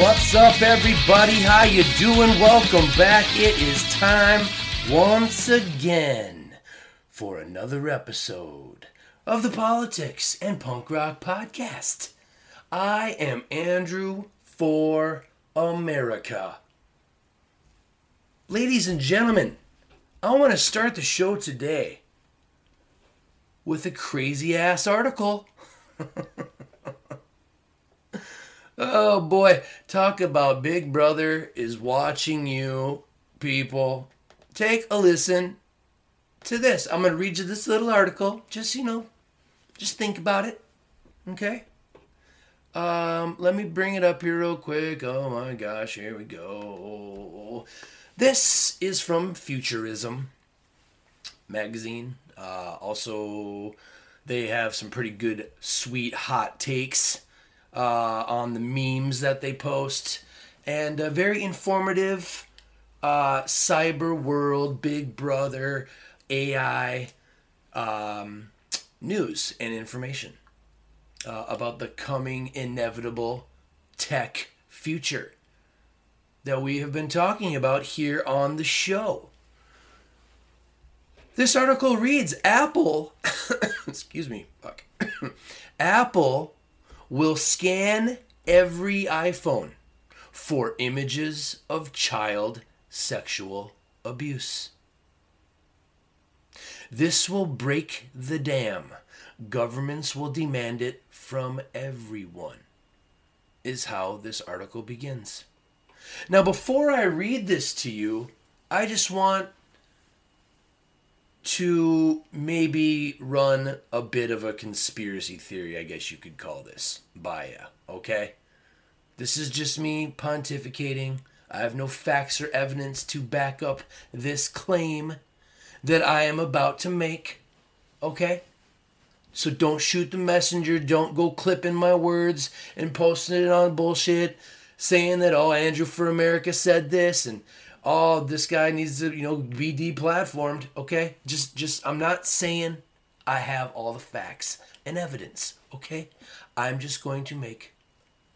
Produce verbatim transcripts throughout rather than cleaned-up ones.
What's up, everybody? How you doing? Welcome back. It is time once again for another episode of the Politics and Punk Rock Podcast. I am Andrew For America. Ladies and gentlemen, I want to start the show today with a crazy-ass article. Oh boy, talk about Big Brother is watching you, people. Take a listen to this. I'm going to read you this little article. Just, you know, just think about it. Okay? Um, let me bring it up here real quick. Oh my gosh, here we go. This is from Futurism magazine. Uh, also, they have some pretty good, sweet, hot takes Uh, on the memes that they post, and a very informative uh, cyber world, Big Brother, A I um, news and information uh, about the coming inevitable tech future that we have been talking about here on the show. This article reads, Apple, excuse me, fuck, Apple will scan every iPhone for images of child sexual abuse. This will break the dam. Governments will demand it from everyone, is how this article begins. Now, before I read this to you, I just want to maybe run a bit of a conspiracy theory, I guess you could call this, by you, okay? This is just me pontificating. I have no facts or evidence to back up this claim that I am about to make, okay? So don't shoot the messenger. Don't go clipping my words and posting it on bullshit, saying that, oh, Andrew For America said this, and oh, this guy needs to, you know, be deplatformed. Okay, just, just, I'm not saying I have all the facts and evidence. Okay, I'm just going to make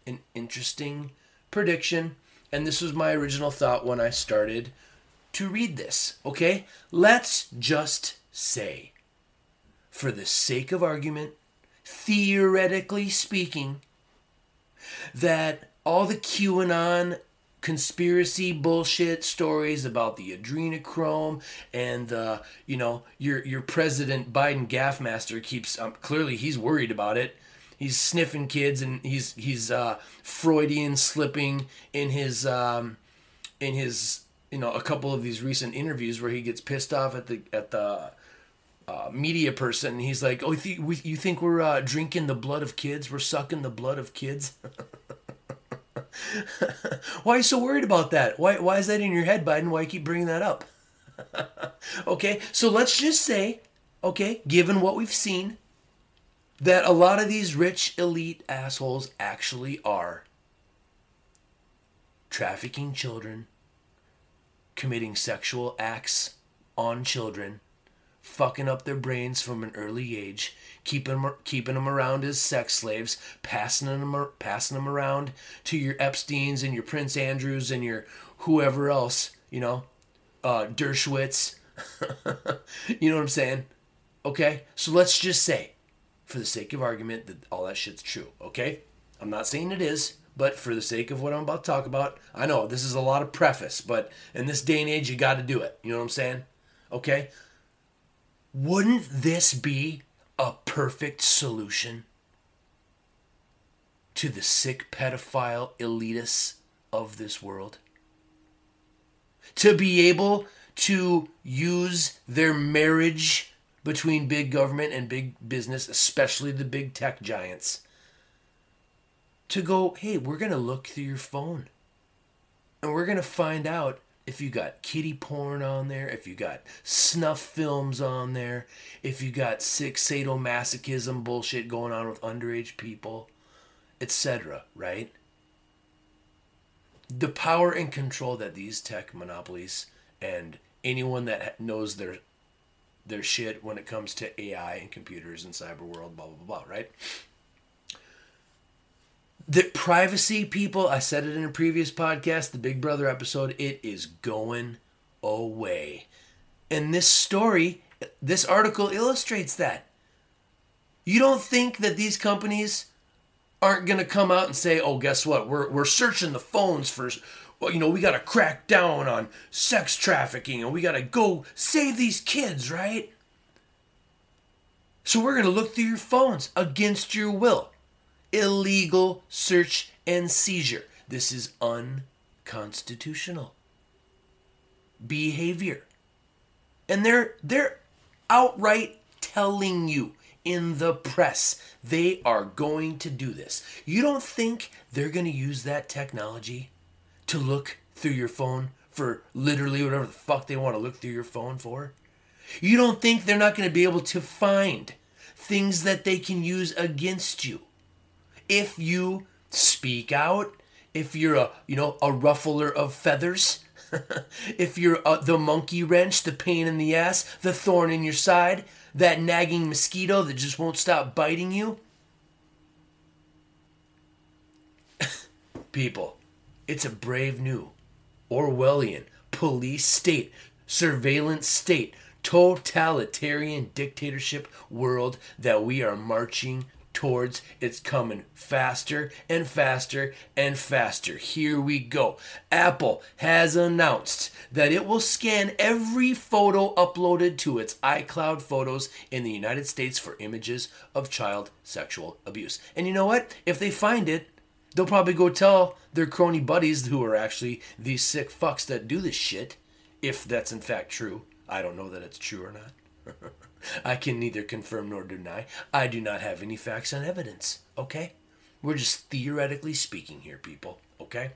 an interesting prediction, and this was my original thought when I started to read this. Okay, let's just say, for the sake of argument, theoretically speaking, that all the QAnon conspiracy bullshit stories about the adrenochrome and the, you know, your your President Biden gaffmaster keeps, um, clearly he's worried about it. He's sniffing kids, and he's he's uh, Freudian slipping in his um, in his, you know, a couple of these recent interviews where he gets pissed off at the at the uh, media person. And he's like, oh, th- we, you think we're uh, drinking the blood of kids? We're sucking the blood of kids. Why are you so worried about that? Why why is that in your head, Biden? Why you keep bringing that up? Okay, so let's just say, okay, given what we've seen, that a lot of these rich elite assholes actually are trafficking children, committing sexual acts on children, fucking up their brains from an early age, keeping them, keeping them around as sex slaves, passing them, passing them around to your Epsteins and your Prince Andrews and your whoever else, you know, uh, Dershowitz. You know what I'm saying? Okay? So let's just say, for the sake of argument, that all that shit's true, okay? I'm not saying it is, but for the sake of what I'm about to talk about, I know this is a lot of preface, but in this day and age, you got to do it. You know what I'm saying? Okay? Wouldn't this be a perfect solution to the sick pedophile elitists of this world? To be able to use their marriage between big government and big business, especially the big tech giants, to go, hey, we're going to look through your phone and we're going to find out if you got kiddie porn on there, if you got snuff films on there, if you got sick sadomasochism bullshit going on with underage people, et cetera, right? The power and control that these tech monopolies and anyone that knows their their shit when it comes to A I and computers and cyber world, blah, blah, blah, blah, right? That privacy, people, I said it in a previous podcast, the Big Brother episode, it is going away. And this story, this article illustrates that. You don't think that these companies aren't going to come out and say, oh, guess what? We're we're searching the phones for, well, you know, we got to crack down on sex trafficking and we got to go save these kids, right? So we're going to look through your phones against your will. Illegal search and seizure. This is unconstitutional behavior. And they're they're outright telling you in the press they are going to do this. You don't think they're going to use that technology to look through your phone for literally whatever the fuck they want to look through your phone for? You don't think they're not going to be able to find things that they can use against you? If you speak out, if you're a, you know, a ruffler of feathers, if you're a, the monkey wrench, the pain in the ass, the thorn in your side, that nagging mosquito that just won't stop biting you. People, it's a brave new Orwellian police state, surveillance state, totalitarian dictatorship world that we are marching towards. It's coming faster and faster and faster. Here we go. Apple has announced that it will scan every photo uploaded to its iCloud Photos in the United States for images of child sexual abuse. And you know what? If they find it, they'll probably go tell their crony buddies who are actually these sick fucks that do this shit, if that's in fact true. I don't know that it's true or not. I can neither confirm nor deny. I do not have any facts and evidence, okay? We're just theoretically speaking here, people, okay?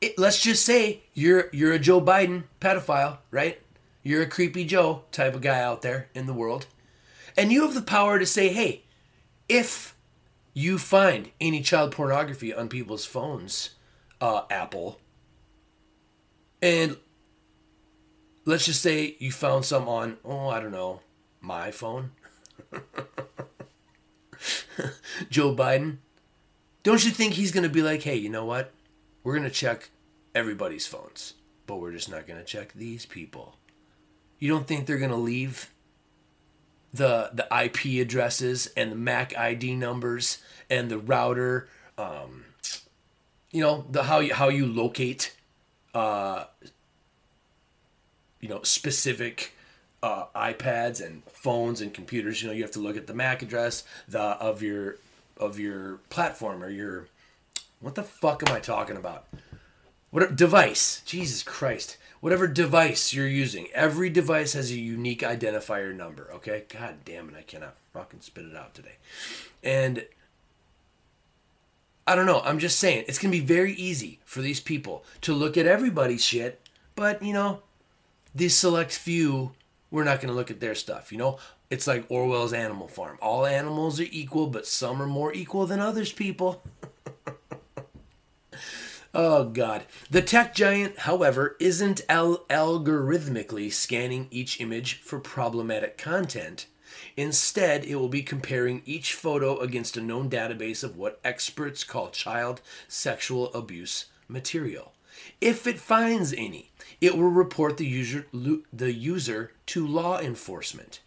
It, let's just say you're you're a Joe Biden pedophile, right? You're a creepy Joe type of guy out there in the world. And you have the power to say, hey, if you find any child pornography on people's phones, uh, Apple, and let's just say you found some on, oh, I don't know, my phone. Joe Biden. Don't you think he's going to be like, hey, you know what? We're going to check everybody's phones, but we're just not going to check these people. You don't think they're going to leave the the I P addresses and the M A C I D numbers and the router, um, you know, the how you, how you locate uh you know, specific uh, iPads and phones and computers. You know, you have to look at the M A C address the of your of your platform or your what the fuck am I talking about? What device? Jesus Christ! Whatever device you're using, every device has a unique identifier number. Okay, God damn it, I cannot fucking spit it out today. And I don't know. I'm just saying, it's gonna be very easy for these people to look at everybody's shit, but you know. These select few, we're not going to look at their stuff, you know? It's like Orwell's Animal Farm. All animals are equal, but some are more equal than others, people. Oh, God. The tech giant, however, isn't al- algorithmically scanning each image for problematic content. Instead, it will be comparing each photo against a known database of what experts call child sexual abuse material. If it finds any, it will report the user the user to law enforcement.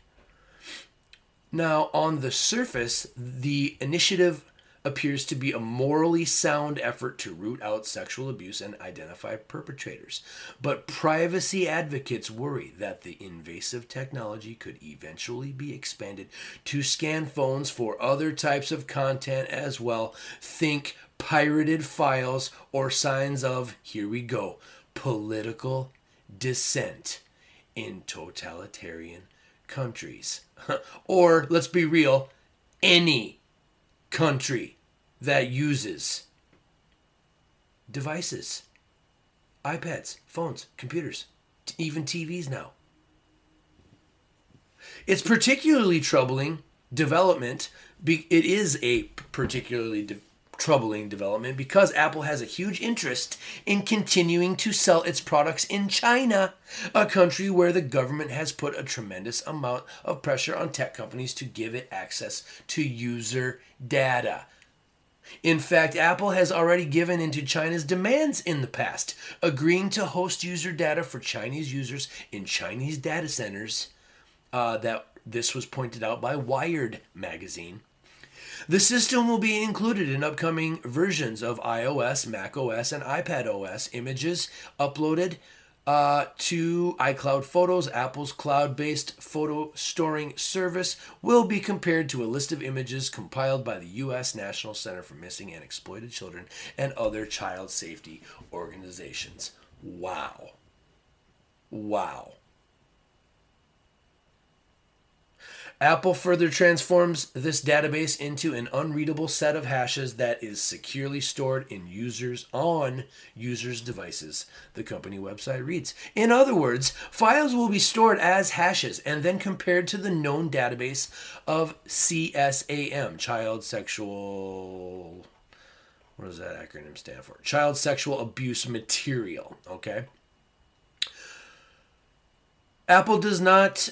Now, on the surface, the initiative appears to be a morally sound effort to root out sexual abuse and identify perpetrators. But privacy advocates worry that the invasive technology could eventually be expanded to scan phones for other types of content as well. Think pirated files or signs of, here we go, political dissent in totalitarian countries. Or, let's be real, any country that uses devices, iPads, phones, computers, t- even T Vs now. It's particularly troubling development. Be- it is a particularly de- troubling development because Apple has a huge interest in continuing to sell its products in China, a country where the government has put a tremendous amount of pressure on tech companies to give it access to user data. In fact, Apple has already given into China's demands in the past, agreeing to host user data for Chinese users in Chinese data centers. Uh, that this was pointed out by Wired magazine. The system will be included in upcoming versions of iOS, macOS, and iPadOS images uploaded uh, to iCloud Photos. Apple's cloud-based photo storing service will be compared to a list of images compiled by the U S National Center for Missing and Exploited Children and other child safety organizations. Wow. Wow. Apple further transforms this database into an unreadable set of hashes that is securely stored in users on users' devices, the company website reads. In other words, files will be stored as hashes and then compared to the known database of C S A M, child sexual... What does that acronym stand for? Child Sexual Abuse Material, okay? Apple does not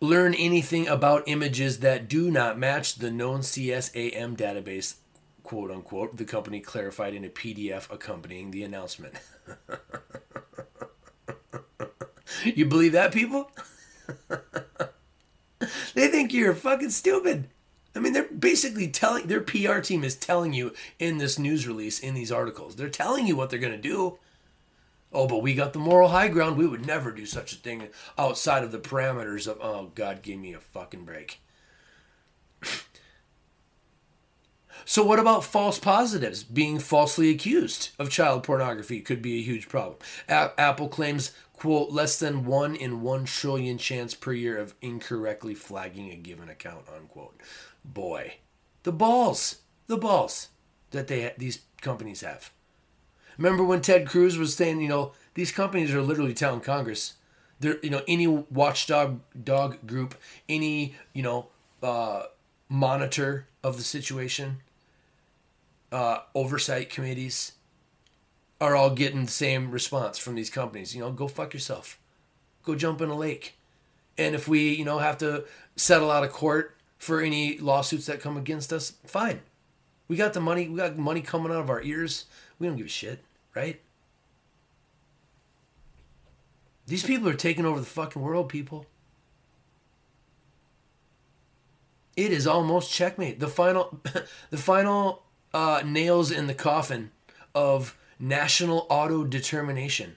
learn anything about images that do not match the known C S A M database, quote unquote, the company clarified in a P D F accompanying the announcement. You believe that, people? They think you're fucking stupid. I mean, they're basically telling, their P R team is telling you in this news release, in these articles, they're telling you what they're going to do. Oh, but we got the moral high ground. We would never do such a thing outside of the parameters of, oh, God, give me a fucking break. So what about false positives? Being falsely accused of child pornography could be a huge problem. A- Apple claims, quote, less than one in one trillion chance per year of incorrectly flagging a given account, unquote. Boy, the balls, the balls that they these companies have. Remember when Ted Cruz was saying, you know, these companies are literally telling Congress, they're, you know, any watchdog dog group, any, you know, uh, monitor of the situation, uh, oversight committees are all getting the same response from these companies. You know, go fuck yourself. Go jump in a lake. And if we, you know, have to settle out of court for any lawsuits that come against us, fine. We got the money. We got money coming out of our ears. We don't give a shit. Right? These people are taking over the fucking world, people. It is almost checkmate. The final, the final uh, nails in the coffin of national auto-determination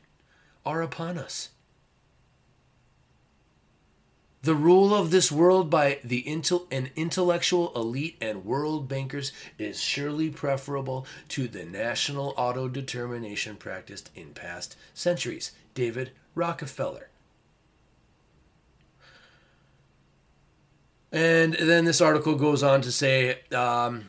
are upon us. The rule of this world by the intel- an intellectual elite and world bankers is surely preferable to the national autodetermination practiced in past centuries. David Rockefeller. And then this article goes on to say, um,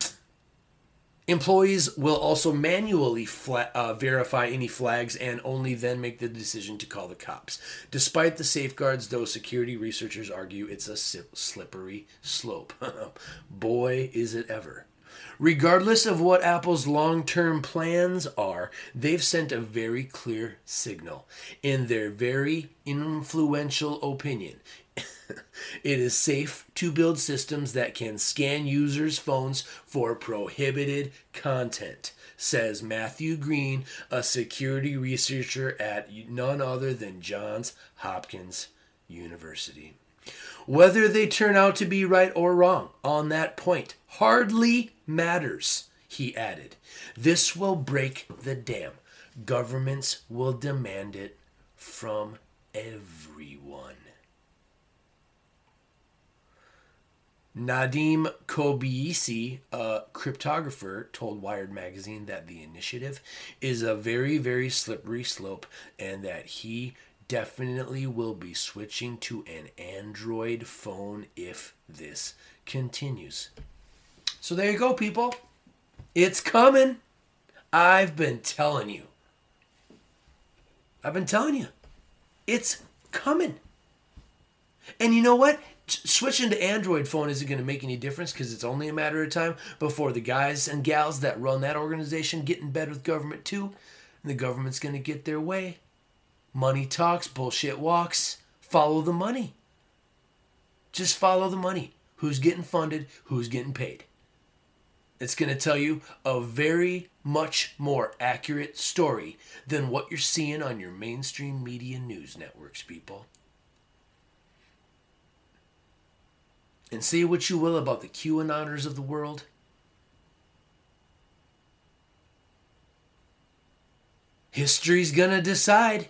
employees will also manually fla- uh, verify any flags and only then make the decision to call the cops. Despite the safeguards, though, security researchers argue it's a si- slippery slope. Boy, is it ever. Regardless of what Apple's long-term plans are, they've sent a very clear signal. In their very influential opinion, it is safe to build systems that can scan users' phones for prohibited content, says Matthew Green, a security researcher at none other than Johns Hopkins University. Whether they turn out to be right or wrong on that point hardly matters, he added. This will break the dam. Governments will demand it from everyone. Nadim Kobiisi, a cryptographer, told Wired magazine that the initiative is a very, very slippery slope and that he definitely will be switching to an Android phone if this continues. So there you go, people. It's coming. I've been telling you. I've been telling you. It's coming. And you know what? switching to Android phone isn't going to make any difference because it's only a matter of time before the guys and gals that run that organization get in bed with government too. And the government's going to get their way. Money talks, bullshit walks. Follow the money. Just follow the money. Who's getting funded, who's getting paid. It's going to tell you a very much more accurate story than what you're seeing on your mainstream media news networks, people. And say what you will about the QAnoners of the world. History's going to decide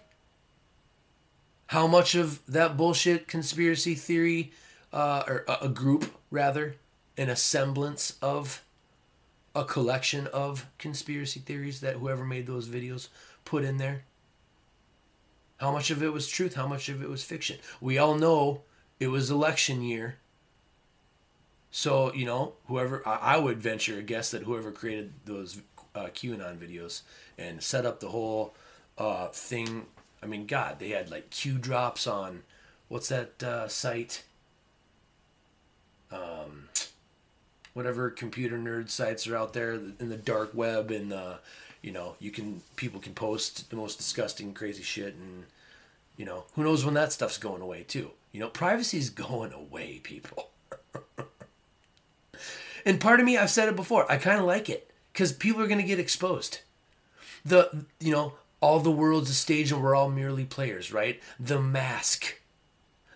how much of that bullshit conspiracy theory, uh, or a, a group rather, and a semblance of a collection of conspiracy theories that whoever made those videos put in there. How much of it was truth? How much of it was fiction? We all know it was election year. So, you know, whoever, I would venture a guess that whoever created those uh, QAnon videos and set up the whole uh, thing, I mean, God, they had like Q drops on, what's that uh, site? Um, whatever computer nerd sites are out there in the dark web, and, uh, you know, you can, people can post the most disgusting, crazy shit, and, you know, who knows when that stuff's going away too. You know, privacy's going away, people. And part of me, I've said it before, I kind of like it because people are going to get exposed. The, you know, all the world's a stage and we're all merely players, right? The mask,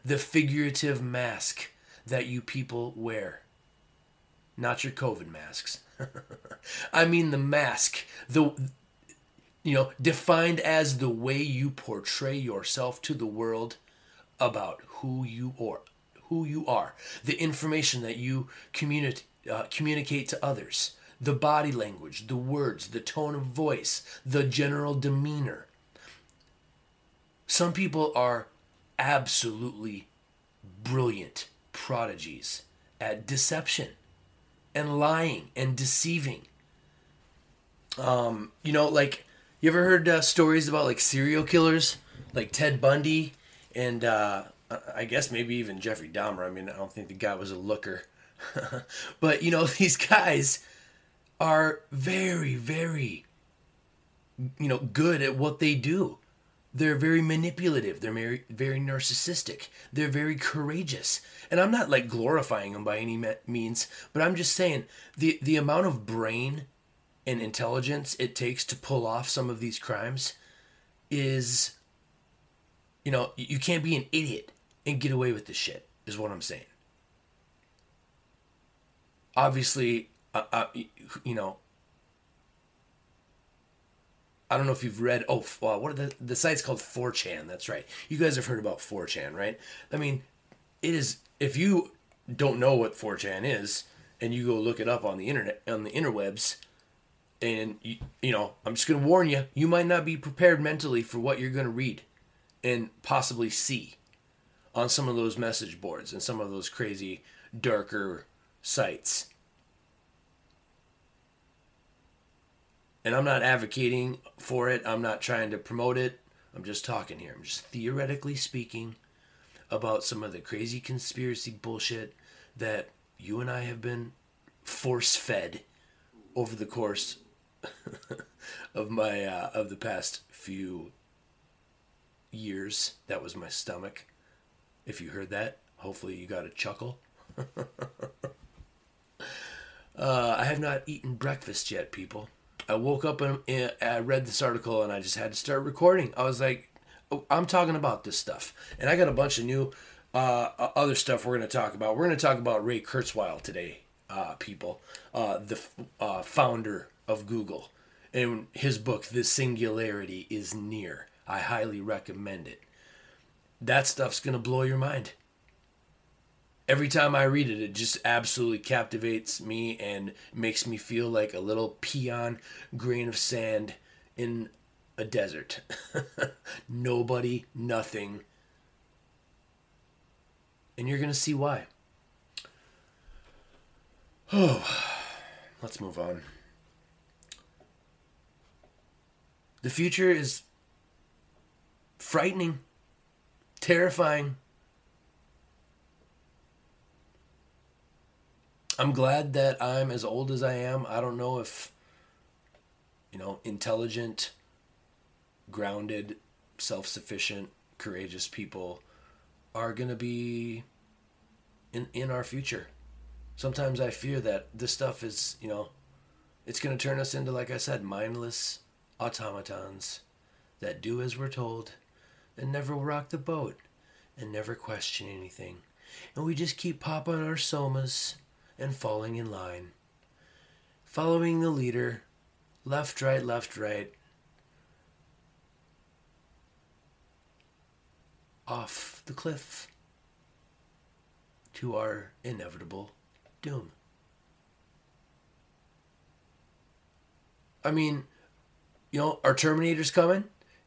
the figurative mask that you people wear. Not your COVID masks. I mean the mask, the, you know, defined as the way you portray yourself to the world about who you are, who you are, the information that you communicate. Uh, communicate to others, the body language, the words, the tone of voice, the general demeanor. Some people are absolutely brilliant prodigies at deception and lying and deceiving. Um, you know, like, you ever heard uh, stories about like serial killers, like Ted Bundy and uh, I guess maybe even Jeffrey Dahmer? I mean, I don't think the guy was a looker. But, you know, these guys are very, very, you know, good at what they do. They're very manipulative. They're very, very narcissistic. They're very courageous. And I'm not, like, glorifying them by any means, but I'm just saying the, the amount of brain and intelligence it takes to pull off some of these crimes is, you know, you can't be an idiot and get away with this shit, is what I'm saying. Obviously, uh, uh, you know, I don't know if you've read, oh, uh, what are the, the site's called four chan, that's right. You guys have heard about four chan, right? I mean, it is, if you don't know what four chan is, and you go look it up on the internet, on the interwebs, and, you, you know, I'm just going to warn you, you might not be prepared mentally for what you're going to read and possibly see on some of those message boards and some of those crazy, darker sites. And I'm not advocating for it. I'm not trying to promote it. I'm just talking here. I'm just theoretically speaking about some of the crazy conspiracy bullshit that you and I have been force-fed over the course of my uh, of the past few years. That was my stomach. If you heard that, hopefully you got a chuckle. Uh, I have not eaten breakfast yet, people. I woke up and, and I read this article and I just had to start recording. I was like, oh, I'm talking about this stuff. And I got a bunch of new uh, other stuff we're going to talk about. We're going to talk about Ray Kurzweil today, uh, people. Uh, the uh, founder of Google. And his book, The Singularity is Near. I highly recommend it. That stuff's going to blow your mind. Every time I read it, it just absolutely captivates me and makes me feel like a little peon grain of sand in a desert. Nobody, nothing. And you're going to see why. Oh, let's move on. The future is frightening, terrifying. I'm glad that I'm as old as I am. I don't know if, you know, intelligent, grounded, self-sufficient, courageous people are going to be in, in our future. Sometimes I fear that this stuff is, you know, it's going to turn us into, like I said, mindless automatons that do as we're told and never rock the boat and never question anything. And we just keep popping our somas and falling in line, following the leader, left, right, left, right, off the cliff to our inevitable doom. I mean, you know, are Terminators coming?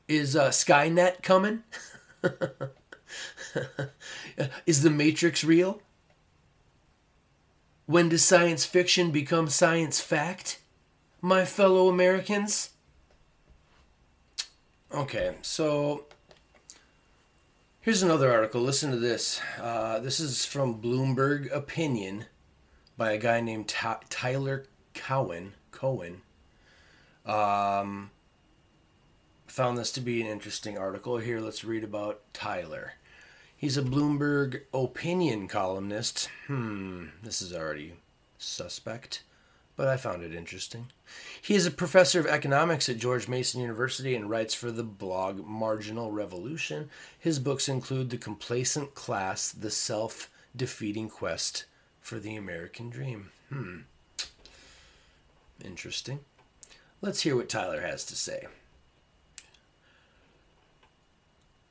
Is uh, Skynet coming? Is The Matrix real? When does science fiction become science fact, my fellow Americans? Okay, so here's another article. Listen to this. Uh, this is from Bloomberg Opinion by a guy named T- Tyler Cowen. Cohen. Um, found this to be an interesting article. Here, let's read about Tyler. He's a Bloomberg Opinion columnist. Hmm, this is already suspect, but I found it interesting. He is a professor of economics at George Mason University and writes for the blog Marginal Revolution. His books include The Complacent Class, The Self-Defeating Quest for the American Dream. Hmm. Interesting. Let's hear what Tyler has to say.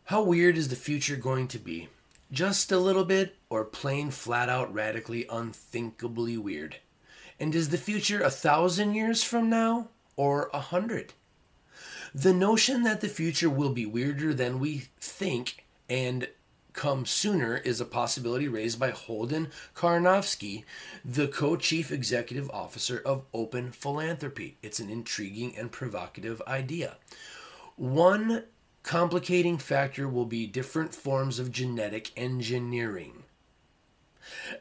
How weird is the future going to be? Just a little bit, or plain flat out radically unthinkably weird? And is the future a thousand years from now or a hundred? The notion that the future will be weirder than we think and come sooner is a possibility raised by Holden Karnofsky, the co-chief executive officer of Open Philanthropy. It's an intriguing and provocative idea. One complicating factor will be different forms of genetic engineering.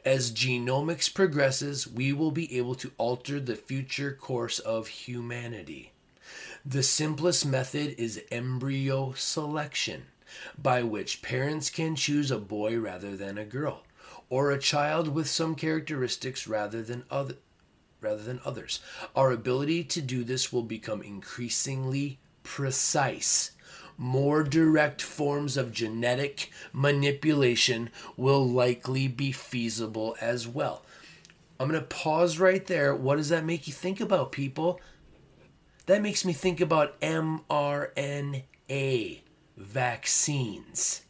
As genomics progresses, we will be able to alter the future course of humanity. The simplest method is embryo selection, by which parents can choose a boy rather than a girl, or a child with some characteristics rather than other, rather than others. Our ability to do this will become increasingly precise. More direct forms of genetic manipulation will likely be feasible as well. I'm going to pause right there. What does that make you think about, people? That makes me think about m R N A vaccines.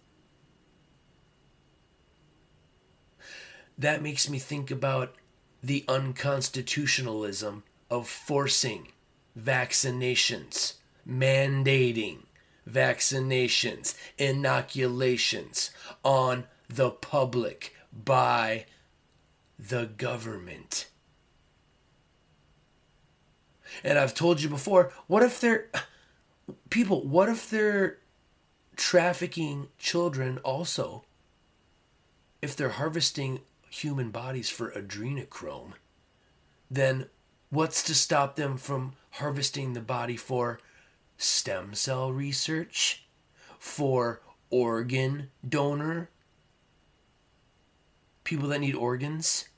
That makes me think about the unconstitutionalism of forcing vaccinations, mandating vaccinations, inoculations on the public by the government. And I've told you before, what if they're, people, what if they're trafficking children also? If they're harvesting human bodies for adrenochrome, then what's to stop them from harvesting the body for stem cell research, for organ donor, people that need organs?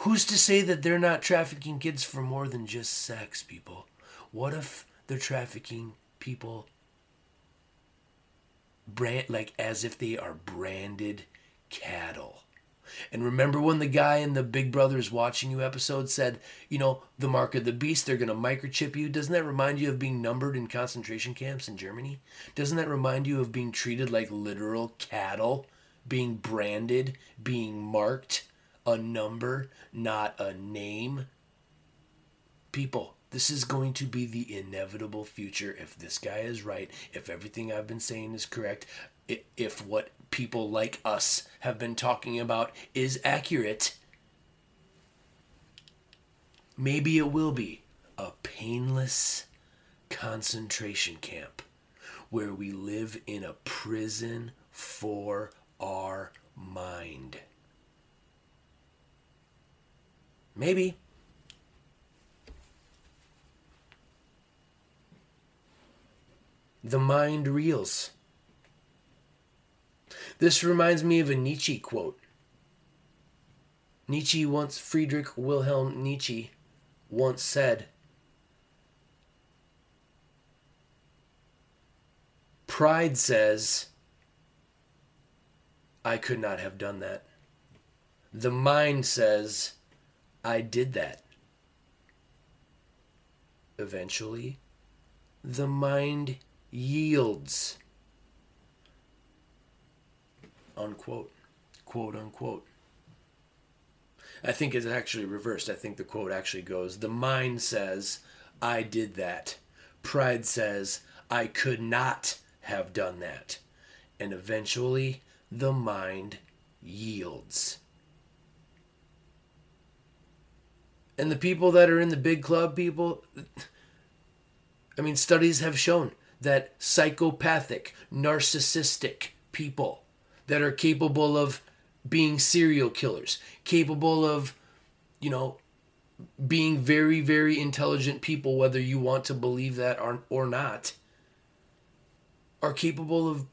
Who's to say that they're not trafficking kids for more than just sex, people? What if they're trafficking people brand, like as if they are branded cattle? And remember when the guy in the Big Brother Is Watching You episode said, you know, the mark of the beast, they're going to microchip you. Doesn't that remind you of being numbered in concentration camps in Germany? Doesn't that remind you of being treated like literal cattle, being branded, being marked, a number, not a name? People, this is going to be the inevitable future if this guy is right, if everything I've been saying is correct, if what people like us have been talking about is accurate. Maybe it will be a painless concentration camp where we live in a prison for our mind. Maybe. The mind reels. This reminds me of a Nietzsche quote. Nietzsche once, Friedrich Wilhelm Nietzsche once said, "Pride says, I could not have done that. The mind says, I did that." Eventually, the mind yields. Unquote. Quote, unquote. I think it's actually reversed. I think the quote actually goes, "The mind says, I did that. Pride says, I could not have done that." And eventually, the mind yields. And the people that are in the big club, people, I mean, studies have shown that psychopathic, narcissistic people that are capable of being serial killers, capable of, you know, being very, very intelligent people, whether you want to believe that or, or not, are capable of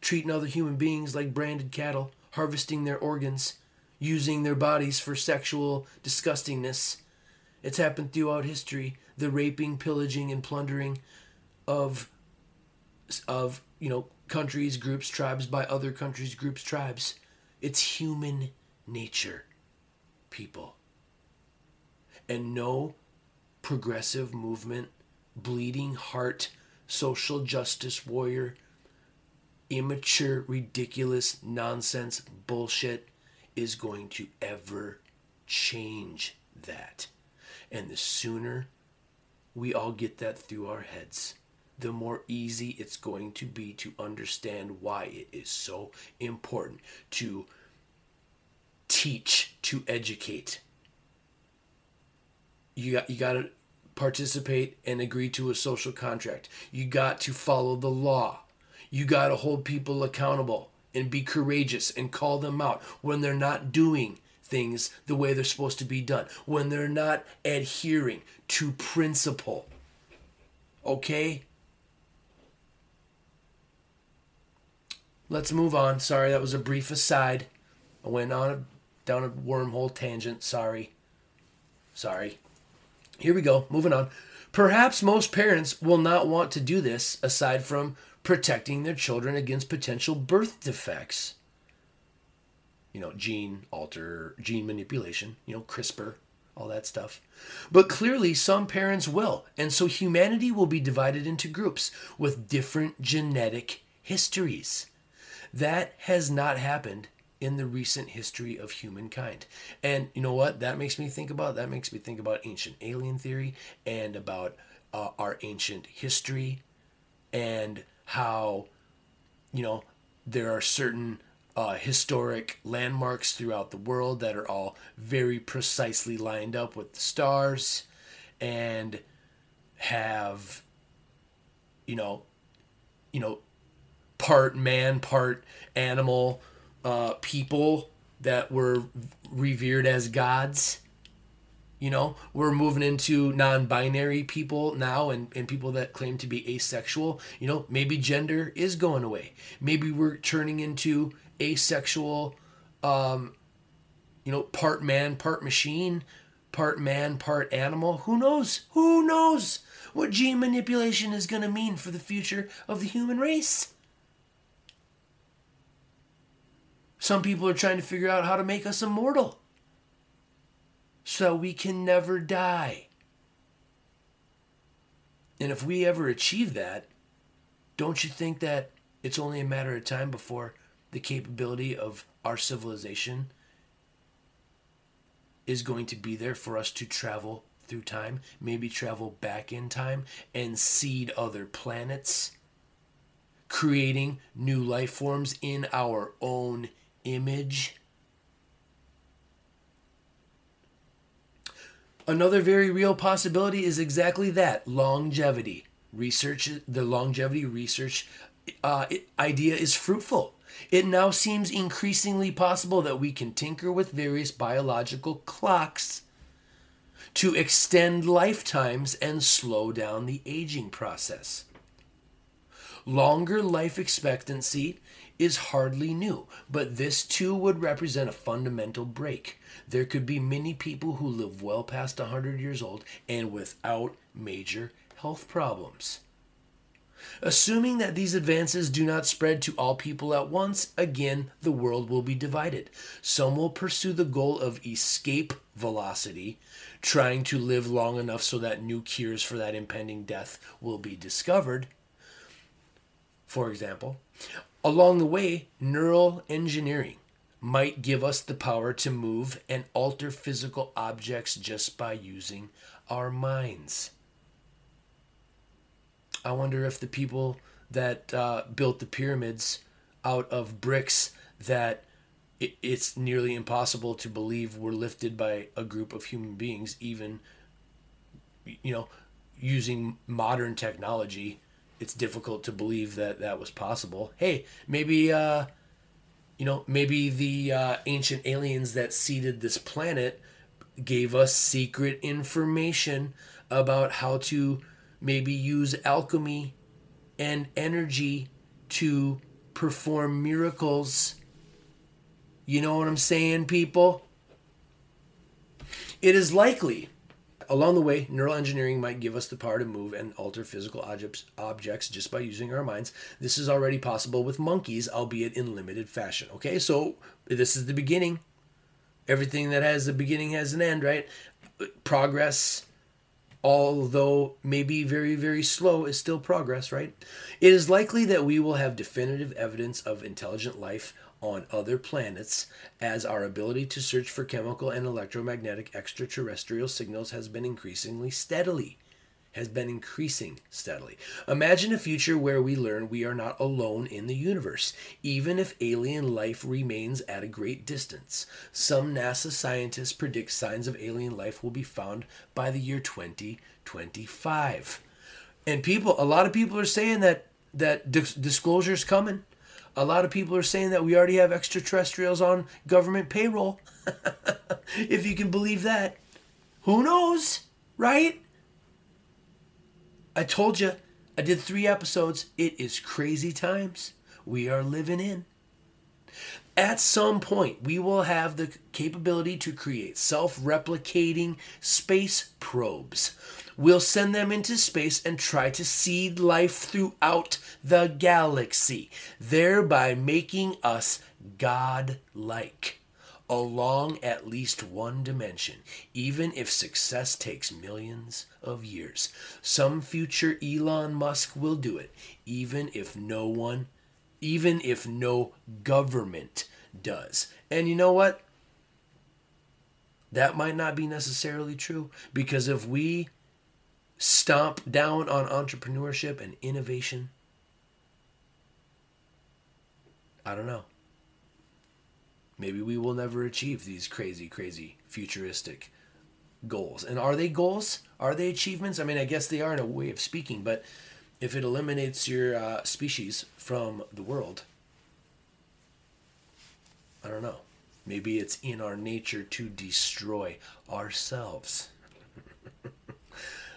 treating other human beings like branded cattle, harvesting their organs, using their bodies for sexual disgustingness. It's happened throughout history. The raping, pillaging, and plundering of, of, you know, countries, groups, tribes by other countries, groups, tribes. It's human nature, people. And no progressive movement, bleeding heart, social justice warrior, immature, ridiculous, nonsense, bullshit is going to ever change that. And the sooner we all get that through our heads, the more easy it's going to be to understand why it is so important to teach, to educate. You got, you got to participate and agree to a social contract. You got to follow the law. You got to hold people accountable and be courageous and call them out when they're not doing things the way they're supposed to be done, when they're not adhering to principle. Okay? Let's move on. Sorry, that was a brief aside. I went on a, down a wormhole tangent. Sorry. Sorry. Here we go. Moving on. Perhaps most parents will not want to do this aside from protecting their children against potential birth defects. You know, gene alter, gene manipulation, you know, CRISPR, all that stuff. But clearly some parents will. And so humanity will be divided into groups with different genetic histories. That has not happened in the recent history of humankind. And you know what? That makes me think about, that makes me think about ancient alien theory and about uh, our ancient history and how, you know, there are certain uh, historic landmarks throughout the world that are all very precisely lined up with the stars and have, you know, you know, part man, part animal, uh, people that were revered as gods. You know, we're moving into non-binary people now and, and people that claim to be asexual. You know, maybe gender is going away. Maybe we're turning into asexual, um, you know, part man, part machine, part man, part animal. Who knows? Who knows what gene manipulation is going to mean for the future of the human race? Some people are trying to figure out how to make us immortal so we can never die. And if we ever achieve that, don't you think that it's only a matter of time before the capability of our civilization is going to be there for us to travel through time, maybe travel back in time and seed other planets, creating new life forms in our own image? Another very real possibility is exactly that, longevity. Research, the longevity research uh, idea is fruitful. It now seems increasingly possible that we can tinker with various biological clocks to extend lifetimes and slow down the aging process. Longer life expectancy is hardly new, but this too would represent a fundamental break. There could be many people who live well past one hundred years old and without major health problems. Assuming that these advances do not spread to all people at once, again, the world will be divided. Some will pursue the goal of escape velocity, trying to live long enough so that new cures for that impending death will be discovered. For example, along the way, neural engineering might give us the power to move and alter physical objects just by using our minds. I wonder if the people that uh, built the pyramids out of bricks that it, it's nearly impossible to believe were lifted by a group of human beings, even, you know, using modern technology, it's difficult to believe that that was possible. Hey, maybe, uh, you know, maybe the uh, ancient aliens that seeded this planet gave us secret information about how to maybe use alchemy and energy to perform miracles. You know what I'm saying, people? It is likely, along the way, neural engineering might give us the power to move and alter physical objects, objects just by using our minds. This is already possible with monkeys, albeit in limited fashion. Okay, so this is the beginning. Everything that has a beginning has an end, right? Progress, although maybe very, very slow, is still progress, right? It is likely that we will have definitive evidence of intelligent life on other planets, as our ability to search for chemical and electromagnetic extraterrestrial signals has been increasingly steadily, has been increasing steadily. Imagine a future where we learn we are not alone in the universe, even if alien life remains at a great distance. Some NASA scientists predict signs of alien life will be found by the year twenty twenty-five. And people, a lot of people are saying that, that dis- disclosure is coming. A lot of people are saying that we already have extraterrestrials on government payroll. If you can believe that. Who knows, right? I told you, I did three episodes. It is crazy times we are living in. At some point, we will have the capability to create self-replicating space probes. We'll send them into space and try to seed life throughout the galaxy, thereby making us godlike along at least one dimension, even if success takes millions of years. Some future Elon Musk will do it, even if no one Even if no government does. And you know what? That might not be necessarily true, because if we stomp down on entrepreneurship and innovation, I don't know. Maybe we will never achieve these crazy, crazy futuristic goals. And are they goals? Are they achievements? I mean, I guess they are in a way of speaking, but if it eliminates your uh, species from the world, I don't know. Maybe it's in our nature to destroy ourselves.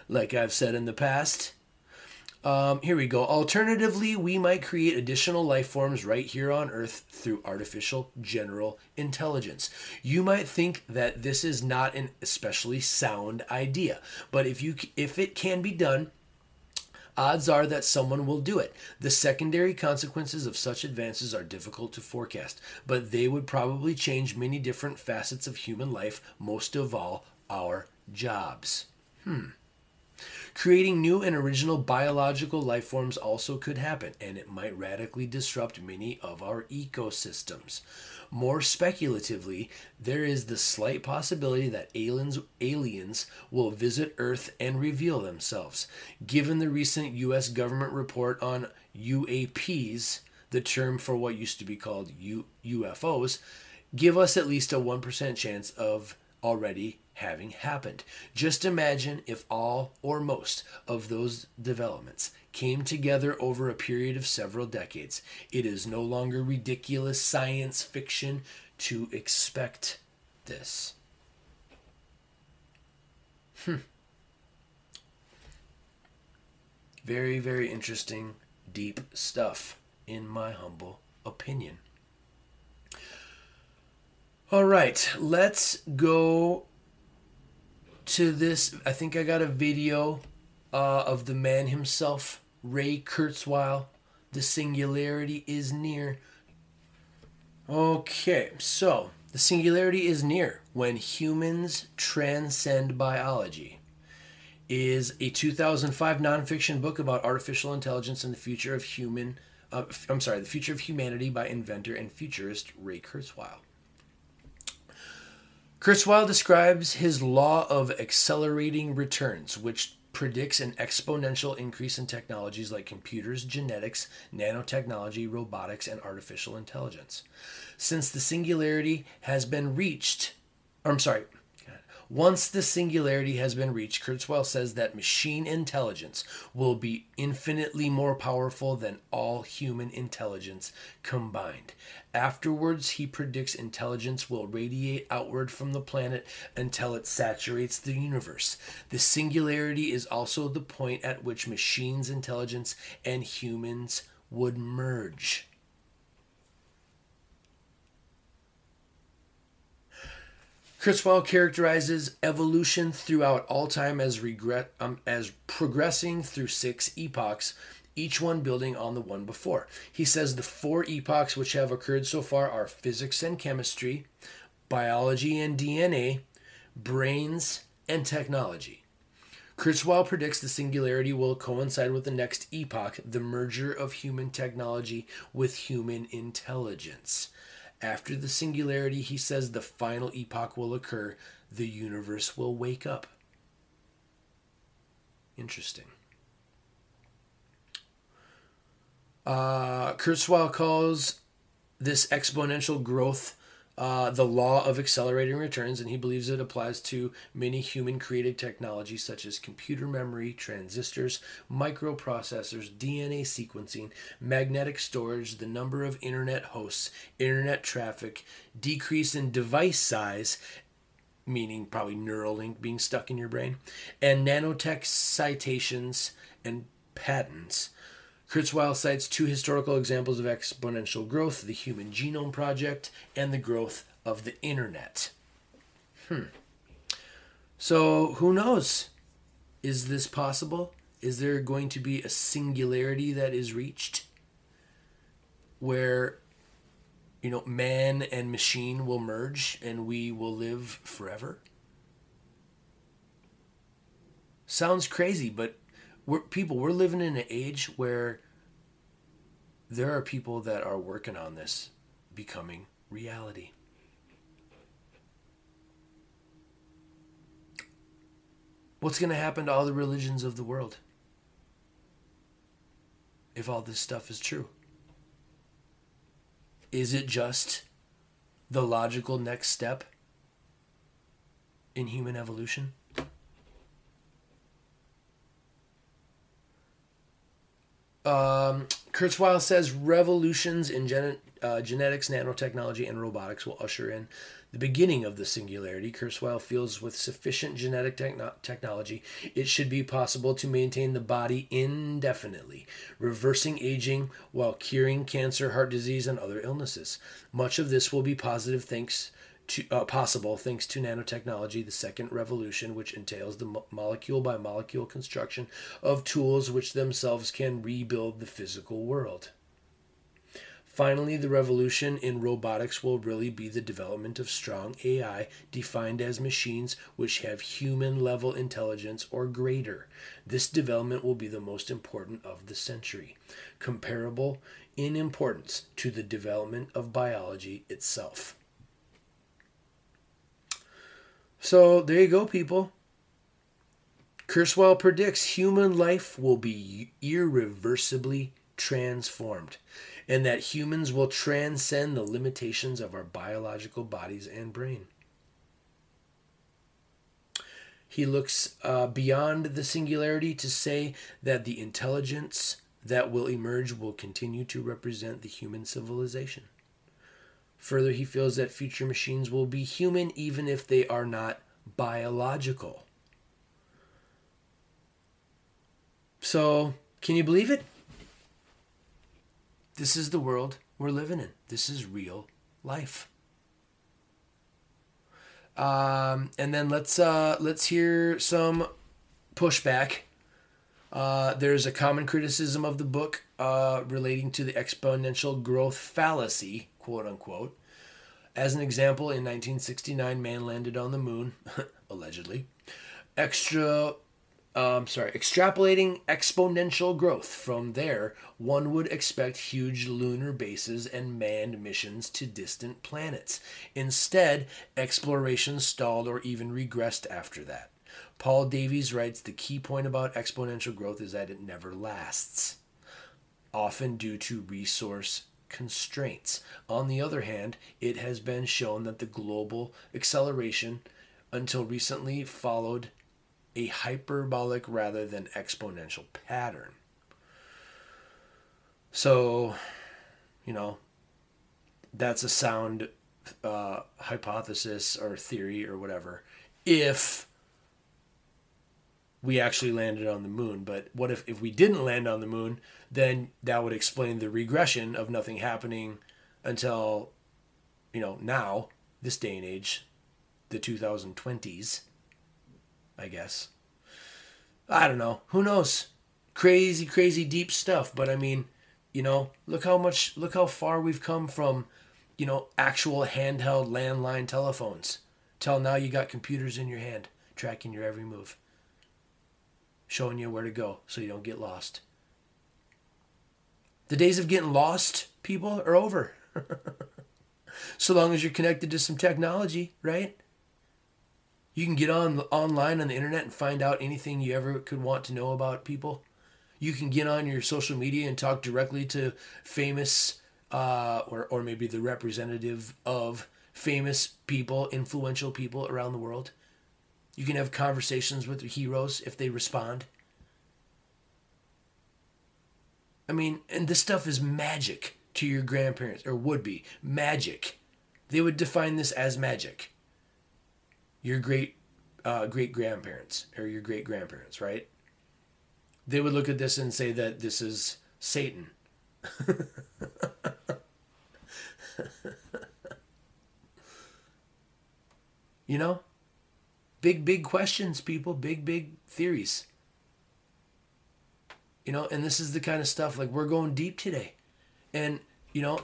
Like I've said in the past. Um, here we go. Alternatively, we might create additional life forms right here on Earth through artificial general intelligence. You might think that this is not an especially sound idea, but if you if it can be done, odds are that someone will do it. The secondary consequences of such advances are difficult to forecast, but they would probably change many different facets of human life, most of all, our jobs. Hmm. Creating new and original biological life forms also could happen, and it might radically disrupt many of our ecosystems. More speculatively, there is the slight possibility that aliens, aliens will visit Earth and reveal themselves. Given the recent U S government report on U A Ps, the term for what used to be called U F Os, give us at least a one percent chance of already having happened. Just imagine if all or most of those developments came together over a period of several decades. It is no longer ridiculous science fiction to expect this. Hmm. Very, very interesting, deep stuff, in my humble opinion. All right, let's go to this. I think I got a video uh, of the man himself, Ray Kurzweil. The Singularity is Near. Okay, so the singularity is near when humans transcend biology is a two thousand five nonfiction book about artificial intelligence and the future of human. Uh, I'm sorry, the future of humanity by inventor and futurist Ray Kurzweil. Kurzweil describes his law of accelerating returns, which predicts an exponential increase in technologies like computers, genetics, nanotechnology, robotics, and artificial intelligence. Since the singularity has been reached, I'm sorry, once the singularity has been reached, Kurzweil says that machine intelligence will be infinitely more powerful than all human intelligence combined. Afterwards, he predicts intelligence will radiate outward from the planet until it saturates the universe. The singularity is also the point at which machines' intelligence and humans would merge. Kurzweil characterizes evolution throughout all time as regret um, as progressing through six epochs, each one building on the one before. He says the four epochs which have occurred so far are physics and chemistry, biology and D N A, brains and technology. Kurzweil predicts the singularity will coincide with the next epoch, the merger of human technology with human intelligence. After the singularity, he says the final epoch will occur. The universe will wake up. Interesting. Uh, Kurzweil calls this exponential growth uh, the law of accelerating returns, and he believes it applies to many human-created technologies such as computer memory, transistors, microprocessors, D N A sequencing, magnetic storage, the number of internet hosts, internet traffic, decrease in device size, meaning probably Neuralink being stuck in your brain, and nanotech citations and patents. Kurzweil cites two historical examples of exponential growth, the Human Genome Project and the growth of the internet. Hmm. So who knows? Is this possible? Is there going to be a singularity that is reached where, you know, man and machine will merge and we will live forever? Sounds crazy, but We're, people, we're living in an age where there are people that are working on this becoming reality. What's going to happen to all the religions of the world if all this stuff is true? Is it just the logical next step in human evolution? Um, Kurzweil says revolutions in gen- uh, genetics, nanotechnology, and robotics will usher in the beginning of the singularity. Kurzweil feels with sufficient genetic techno- technology, it should be possible to maintain the body indefinitely, reversing aging while curing cancer, heart disease, and other illnesses. Much of this will be positive thanks to, uh, possible thanks to nanotechnology, the second revolution, which entails the mo- molecule by molecule construction of tools which themselves can rebuild the physical world. Finally, the revolution in robotics will really be the development of strong A I, defined as machines which have human-level intelligence or greater. This development will be the most important of the century, comparable in importance to the development of biology itself. So there you go, people. Kurzweil predicts human life will be irreversibly transformed and that humans will transcend the limitations of our biological bodies and brain. He looks uh, beyond the singularity to say that the intelligence that will emerge will continue to represent the human civilization. Further, he feels that future machines will be human even if they are not biological. So can you believe it? This is the world we're living in. This is real life. Um, and then let's uh, let's hear some pushback. Uh, there's a common criticism of the book uh, relating to the exponential growth fallacy, quote unquote. As an example, in nineteen sixty-nine, man landed on the moon, allegedly. Extra, um, sorry, extrapolating exponential growth from there, one would expect huge lunar bases and manned missions to distant planets. Instead, exploration stalled or even regressed after that. Paul Davies writes, the key point about exponential growth is that it never lasts, often due to resource constraints. On the other hand, it has been shown that the global acceleration until recently followed a hyperbolic rather than exponential pattern. So, you know, that's a sound uh, hypothesis or theory or whatever. If we actually landed on the moon, but what if, if we didn't land on the moon, then that would explain the regression of nothing happening until, you know, now, this day and age, the two thousand twenties, I guess. I don't know. Who knows? Crazy, crazy deep stuff. But I mean, you know, look how much, look how far we've come from, you know, actual handheld landline telephones till now. You got computers in your hand tracking your every move, showing you where to go so you don't get lost. The days of getting lost, people, are over. So long as you're connected to some technology, right? You can get on online on the internet and find out anything you ever could want to know about people. You can get on your social media and talk directly to famous uh, or, or maybe the representative of famous people, influential people around the world. You can have conversations with heroes if they respond. I mean, and this stuff is magic to your grandparents, or would be magic. They would define this as magic. Your great, uh, great grandparents or your great grandparents, right? They would look at this and say that this is Satan. You know? Big, big questions, people. Big, big theories. You know, and this is the kind of stuff, like, we're going deep today. And, you know,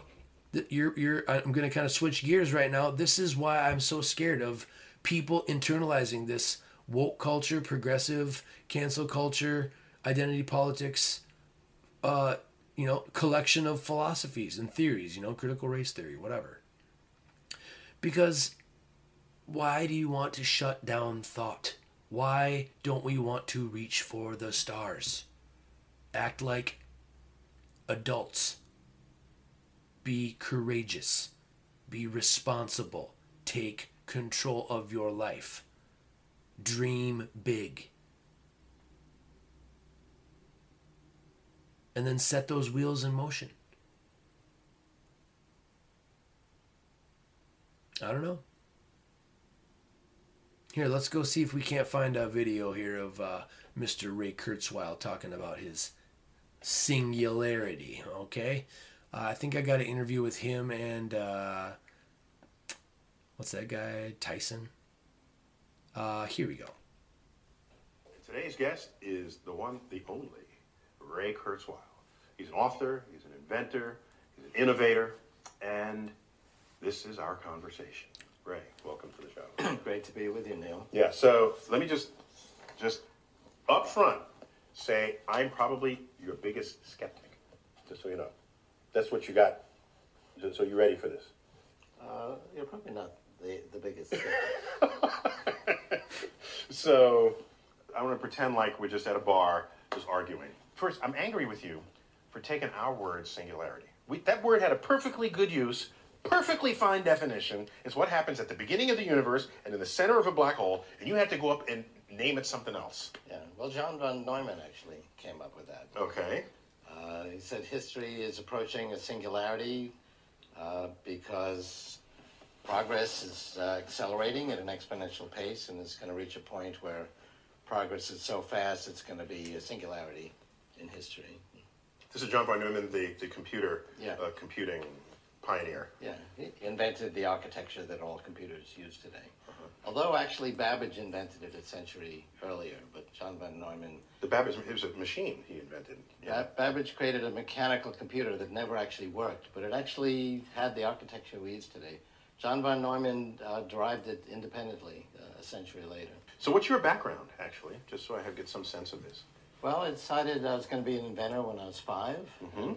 you're, you're, I'm going to kind of switch gears right now. This is why I'm so scared of people internalizing this woke culture, progressive, cancel culture, identity politics, uh, you know, collection of philosophies and theories, you know, critical race theory, whatever. Because why do you want to shut down thought? Why don't we want to reach for the stars? Act like adults. Be courageous. Be responsible. Take control of your life. Dream big. And then set those wheels in motion. I don't know. Here, let's go see if we can't find a video here of uh, Mister Ray Kurzweil talking about his singularity, okay? Uh, I think I got an interview with him and, uh, what's that guy, Tyson? Uh, here we go. Today's guest is the one, the only, Ray Kurzweil. He's an author, he's an inventor, he's an innovator, and this is our conversation. Ray, welcome to the show. Great to be with you, Neil. Yeah, so let me just, just up front say I'm probably your biggest skeptic, just so you know. That's what you got. So you ready for this? Uh, you're probably not the, the biggest skeptic. So I want to pretend like we're just at a bar just arguing. First, I'm angry with you for taking our word singularity. We, that word had a perfectly good use. Perfectly fine definition is what happens at the beginning of the universe and in the center of a black hole, and you have to go up and name it something else. Yeah, well, John von Neumann actually came up with that. Okay. Uh, he said history is approaching a singularity uh, because progress is uh, accelerating at an exponential pace, and it's going to reach a point where progress is so fast it's going to be a singularity. in history. This is John von Neumann, the, the computer yeah. uh, computing pioneer. Yeah, he invented the architecture that all computers use today. Uh-huh. Although actually Babbage invented it a century earlier, but John von Neumann... The Babbage, it was a machine he invented. Yeah, Babbage created a mechanical computer that never actually worked, but it actually had the architecture we use today. John von Neumann uh, derived it independently uh, a century later. So what's your background, actually, just so I have, get some sense of this? Well, I decided I was going to be an inventor when I was five. Mm-hmm. And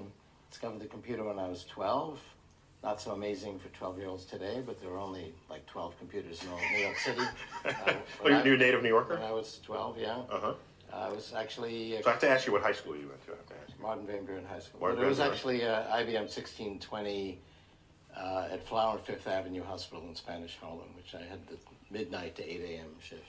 discovered the computer when I was twelve. Not so amazing for twelve-year-olds today, but there were only like twelve computers in all New York City. Uh, oh, you're a new native New Yorker? When I was twelve, yeah. Uh-huh. Uh, I was actually... A, so I have to ask you what high school you went to. I have to ask you. Martin Van Buren High School. Martin but it was actually uh, I B M sixteen twenty uh, at Flower and Fifth Avenue Hospital in Spanish Harlem, which I had the midnight to eight A M shift.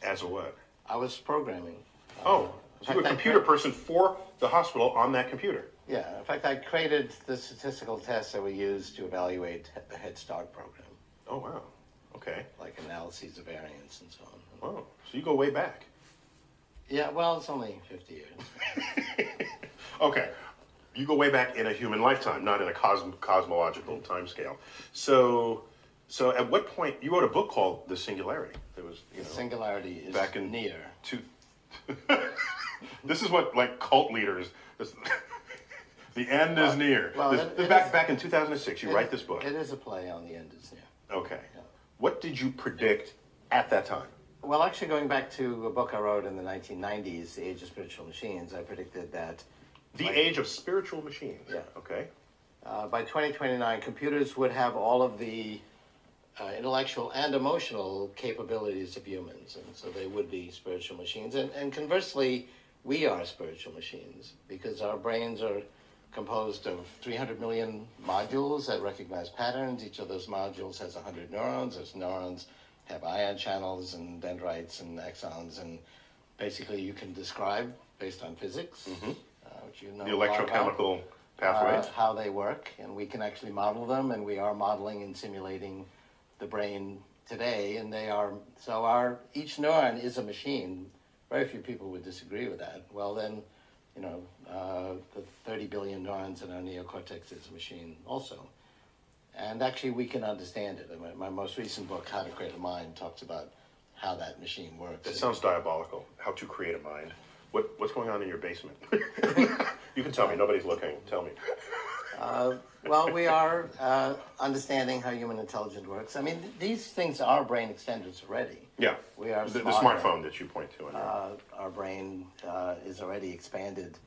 As a what? I was programming. Oh, uh, so you were a computer person for the hospital on that computer. Yeah, in fact, I created the statistical tests that we use to evaluate the Head Start program. Oh, wow. Okay. Like analyses of variance and so on. Wow. So you go way back. Yeah, well, it's only fifty years. Okay. You go way back in a human lifetime, not in a cosmo cosmological timescale. So... So at what point, you wrote a book called The Singularity. There was, you know, The Singularity is back in Near. Two, this is what, like, cult leaders, this, the end well, is near. Well, this, it, this it back, is, back in two thousand six, you it, write this book. It is a play on The End is Near. Okay. Yeah. What did you predict at that time? Well, actually, going back to a book I wrote in the nineteen nineties, The Age of Spiritual Machines, I predicted that... The like, Age of Spiritual Machines? Yeah. Okay. Uh, by twenty twenty-nine, computers would have all of the... Uh, intellectual and emotional capabilities of humans, and so they would be spiritual machines. And, and conversely, we are spiritual machines, because our brains are composed of three hundred million modules that recognize patterns. Each of those modules has one hundred neurons. Those neurons have ion channels and dendrites and axons, and basically you can describe, based on physics, mm-hmm. uh, which you know the electrochemical pathways, uh, how they work, and we can actually model them, and we are modeling and simulating the brain today, and they are, so our, each neuron is a machine. Very few people would disagree with that. Well then, you know, uh, the thirty billion neurons in our neocortex is a machine also. And actually we can understand it. My, my most recent book, How to Create a Mind, talks about how that machine works. That sounds diabolical, How to Create a Mind. What, what's going on in your basement? You can tell me, nobody's looking, tell me. Uh, well, we are uh, understanding how human intelligence works. I mean, th these things are brain extenders already. Yeah, we are the, the smartphone that you point to. In uh, our brain uh, is already expanded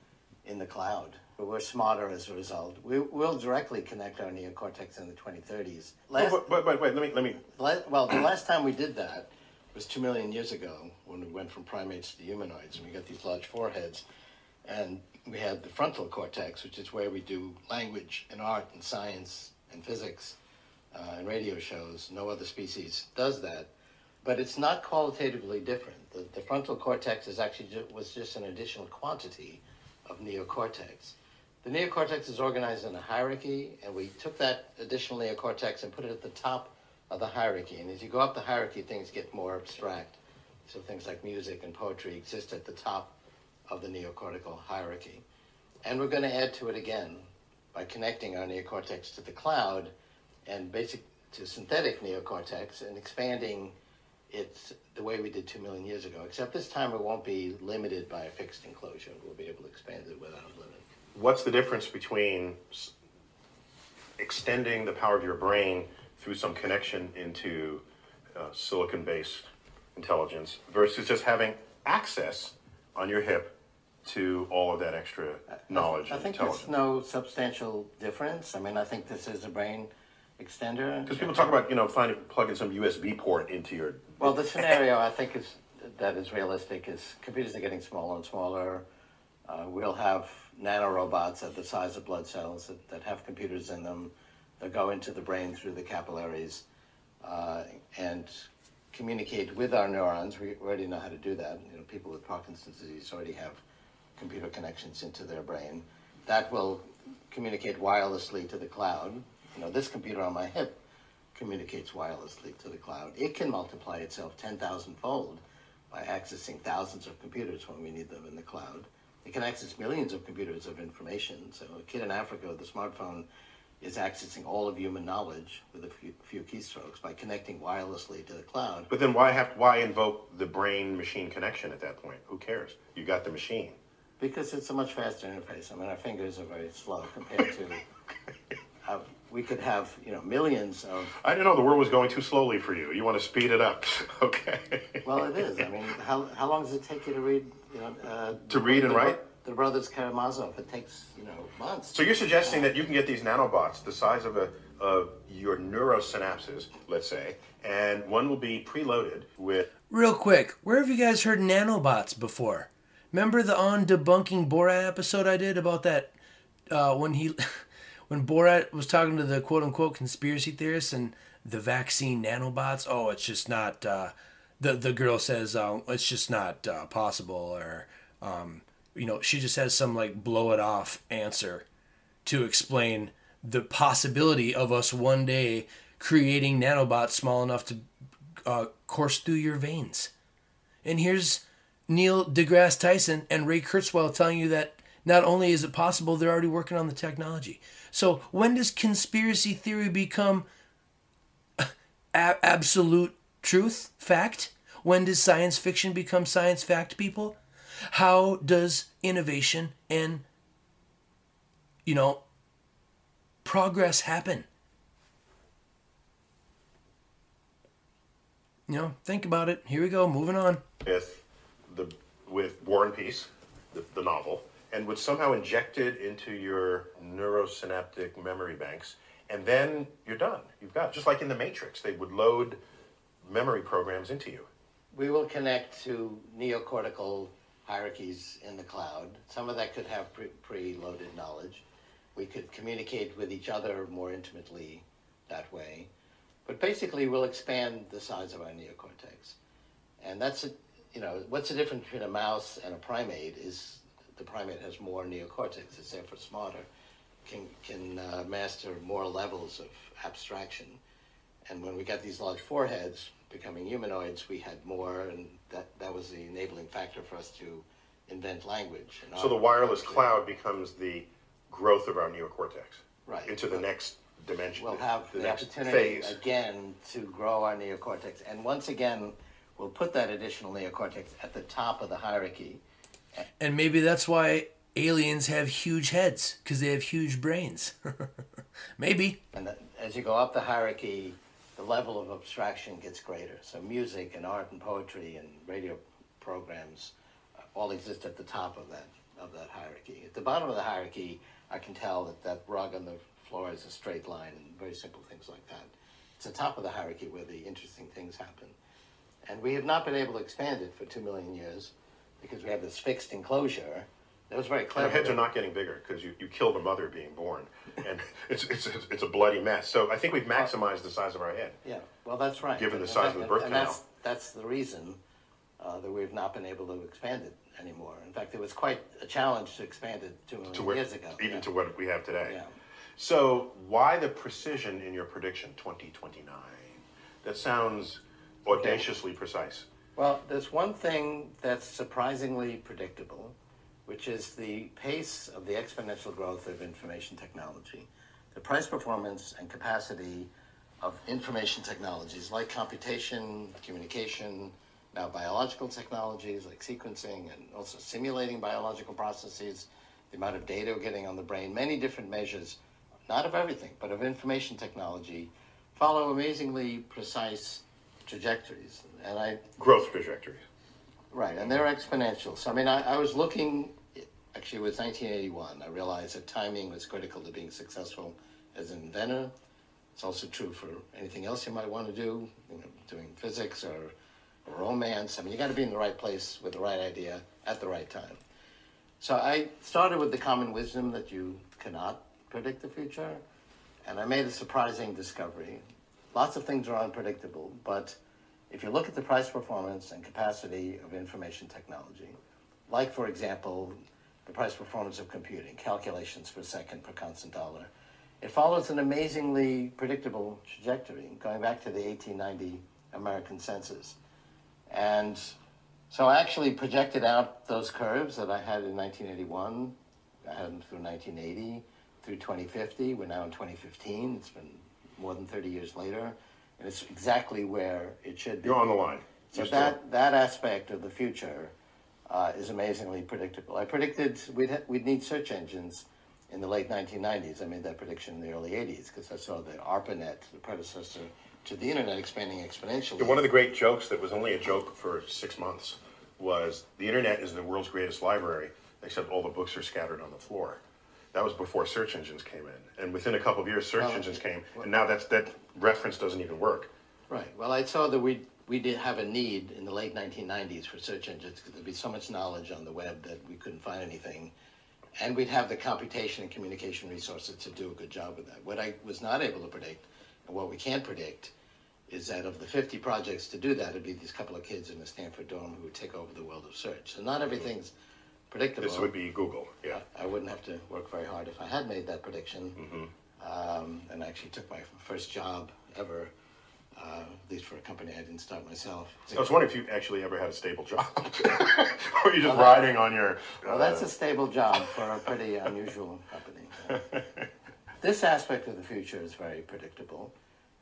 in the cloud. We're smarter as a result. We will directly connect our neocortex in the twenty thirties. Last, oh, but, but wait, let me... Let me... La well, the last time we did that was two million years ago when we went from primates to humanoids, and we got these large foreheads. And we had the frontal cortex, which is where we do language and art and science and physics uh, and radio shows. No other species does that. But it's not qualitatively different. The, the frontal cortex is actually ju was just an additional quantity of neocortex. The neocortex is organized in a hierarchy, and we took that additional neocortex and put it at the top of the hierarchy. And as you go up the hierarchy, things get more abstract. So things like music and poetry exist at the top of the neocortical hierarchy. And we're going to add to it again by connecting our neocortex to the cloud and basic to synthetic neocortex and expanding it the way we did two million years ago, except this time it won't be limited by a fixed enclosure. We'll be able to expand it without a limit. What's the difference between extending the power of your brain through some connection into uh, silicon-based intelligence versus just having access on your hip to all of that extra knowledge I, I and think intelligence? There's no substantial difference. I mean, I think this is a brain extender. Because people talk about, you know, finding, plugging some U S B port into your... Well, the scenario I think is that is realistic is computers are getting smaller and smaller. Uh, we'll have nanorobots at the size of blood cells that, that have computers in them that go into the brain through the capillaries uh, and communicate with our neurons. We already know how to do that. You know, people with Parkinson's disease already have computer connections into their brain. That will communicate wirelessly to the cloud. You know, this computer on my hip communicates wirelessly to the cloud. It can multiply itself ten thousand fold by accessing thousands of computers when we need them in the cloud. It can access millions of computers of information. So a kid in Africa with a smartphone is accessing all of human knowledge with a few, few keystrokes by connecting wirelessly to the cloud. But then why have why invoke the brain-machine connection at that point? Who cares? You got the machine. Because it's a much faster interface. I mean, our fingers are very slow compared to... Uh, we could have, you know, millions of... I didn't know the world was going too slowly for you. You want to speed it up. Okay. Well, it is. I mean, how, how long does it take you to read, you know... Uh, to read the, and the, write? The Brothers Karamazov. It takes, you know, months. So you're suggesting uh, that you can get these nanobots the size of a of your neurosynapses, let's say, and one will be preloaded with... Real quick, where have you guys heard nanobots before? Remember the On Debunking Borat episode I did about that, uh, when he... When Borat was talking to the quote-unquote conspiracy theorists and the vaccine nanobots, oh, it's just not, uh, the, the girl says, uh, it's just not uh, possible, or, um, you know, she just has some, like, blow-it-off answer to explain the possibility of us one day creating nanobots small enough to uh, course through your veins. And here's Neal deGrasse Tyson and Ray Kurzweil telling you that not only is it possible, they're already working on the technology. So when does conspiracy theory become ab- absolute truth, fact? When does science fiction become science fact, people? How does innovation and, you know, progress happen? You know, think about it. Here we go, moving on. With, the, with War and Peace, the, the novel. And would somehow inject it into your neurosynaptic memory banks, and then you're done. You've got it. Just like in The Matrix, they would load memory programs into you. We will connect to neocortical hierarchies in the cloud. Some of that could have pre- pre-loaded knowledge. We could communicate with each other more intimately that way. But basically, we'll expand the size of our neocortex. And that's, a, you know, what's the difference between a mouse and a primate is... The primate has more neocortex, it's therefore smarter, can can uh, master more levels of abstraction. And when we got these large foreheads becoming humanoids, we had more, and that, that was the enabling factor for us to invent language. And so the wireless language. Cloud becomes the growth of our neocortex, right? Into the but next dimension. We'll have the, the next opportunity phase. Again to grow our neocortex. And once again, we'll put that additional neocortex at the top of the hierarchy. And maybe that's why aliens have huge heads, because they have huge brains. Maybe. And as you go up the hierarchy, the level of abstraction gets greater. So music and art and poetry and radio programs all exist at the top of that of that hierarchy. At the bottom of the hierarchy, I can tell that that rug on the floor is a straight line and very simple things like that. It's the top of the hierarchy where the interesting things happen. And we have not been able to expand it for two million years. Because we have this fixed enclosure, that was very clever. Their heads are not getting bigger because you, you kill the mother being born, and it's it's it's a bloody mess. So I think we've maximized the size of our head. Yeah, well that's right. Given the size of the birth canal, and that's that's the reason uh, that we've not been able to expand it anymore. In fact, it was quite a challenge to expand it two million years ago, even to what we have today. Yeah. So why the precision in your prediction, twenty twenty-nine? That sounds audaciously precise. Well, there's one thing that's surprisingly predictable, which is the pace of the exponential growth of information technology. The price performance and capacity of information technologies like computation, communication, now biological technologies like sequencing and also simulating biological processes, the amount of data we're getting on the brain, many different measures, not of everything, but of information technology, follow amazingly precise trajectories. And I growth trajectories, right? And they're exponential. So I mean, I, I was looking. Actually, it was nineteen eighty-one. I realized that timing was critical to being successful as an inventor. It's also true for anything else you might want to do, you know, doing physics or, or romance. I mean, you got to be in the right place with the right idea at the right time. So I started with the common wisdom that you cannot predict the future, and I made a surprising discovery. Lots of things are unpredictable, but if you look at the price performance and capacity of information technology, like, for example, the price performance of computing, calculations per second per constant dollar, it follows an amazingly predictable trajectory, going back to the eighteen ninety American census. And So I actually projected out those curves that I had in nineteen eighty-one. I had them through nineteen eighty, through twenty fifty. We're now in twenty fifteen. It's been more than thirty years later. And it's exactly where it should be. You're on the line. So You're that, still... that aspect of the future uh, is amazingly predictable. I predicted we'd, ha we'd need search engines in the late nineteen nineties. I made that prediction in the early eighties because I saw the ARPANET, the predecessor to the internet, expanding exponentially. One of the great jokes that was only a joke for six months was the internet is the world's greatest library, except all the books are scattered on the floor. That was before search engines came in. And within a couple of years, search well, engines came, well, and now that's, that reference doesn't even work. Right. Well, I saw that we, we did have a need in the late nineteen nineties for search engines because there'd be so much knowledge on the web that we couldn't find anything. And we'd have the computation and communication resources to do a good job with that. What I was not able to predict, and what we can't predict, is that of the fifty projects to do that, it'd be these couple of kids in a Stanford dorm who would take over the world of search. So not everything's predictable. This would be Google, yeah. I, I wouldn't have to work very hard if I had made that prediction. Mm-hmm. um, and I actually took my first job ever, uh, at least for a company I didn't start myself. I was wondering if you actually ever had a stable job, or you're just well, riding on your... Uh... Well, that's a stable job for a pretty unusual company. Yeah. This aspect of the future is very predictable.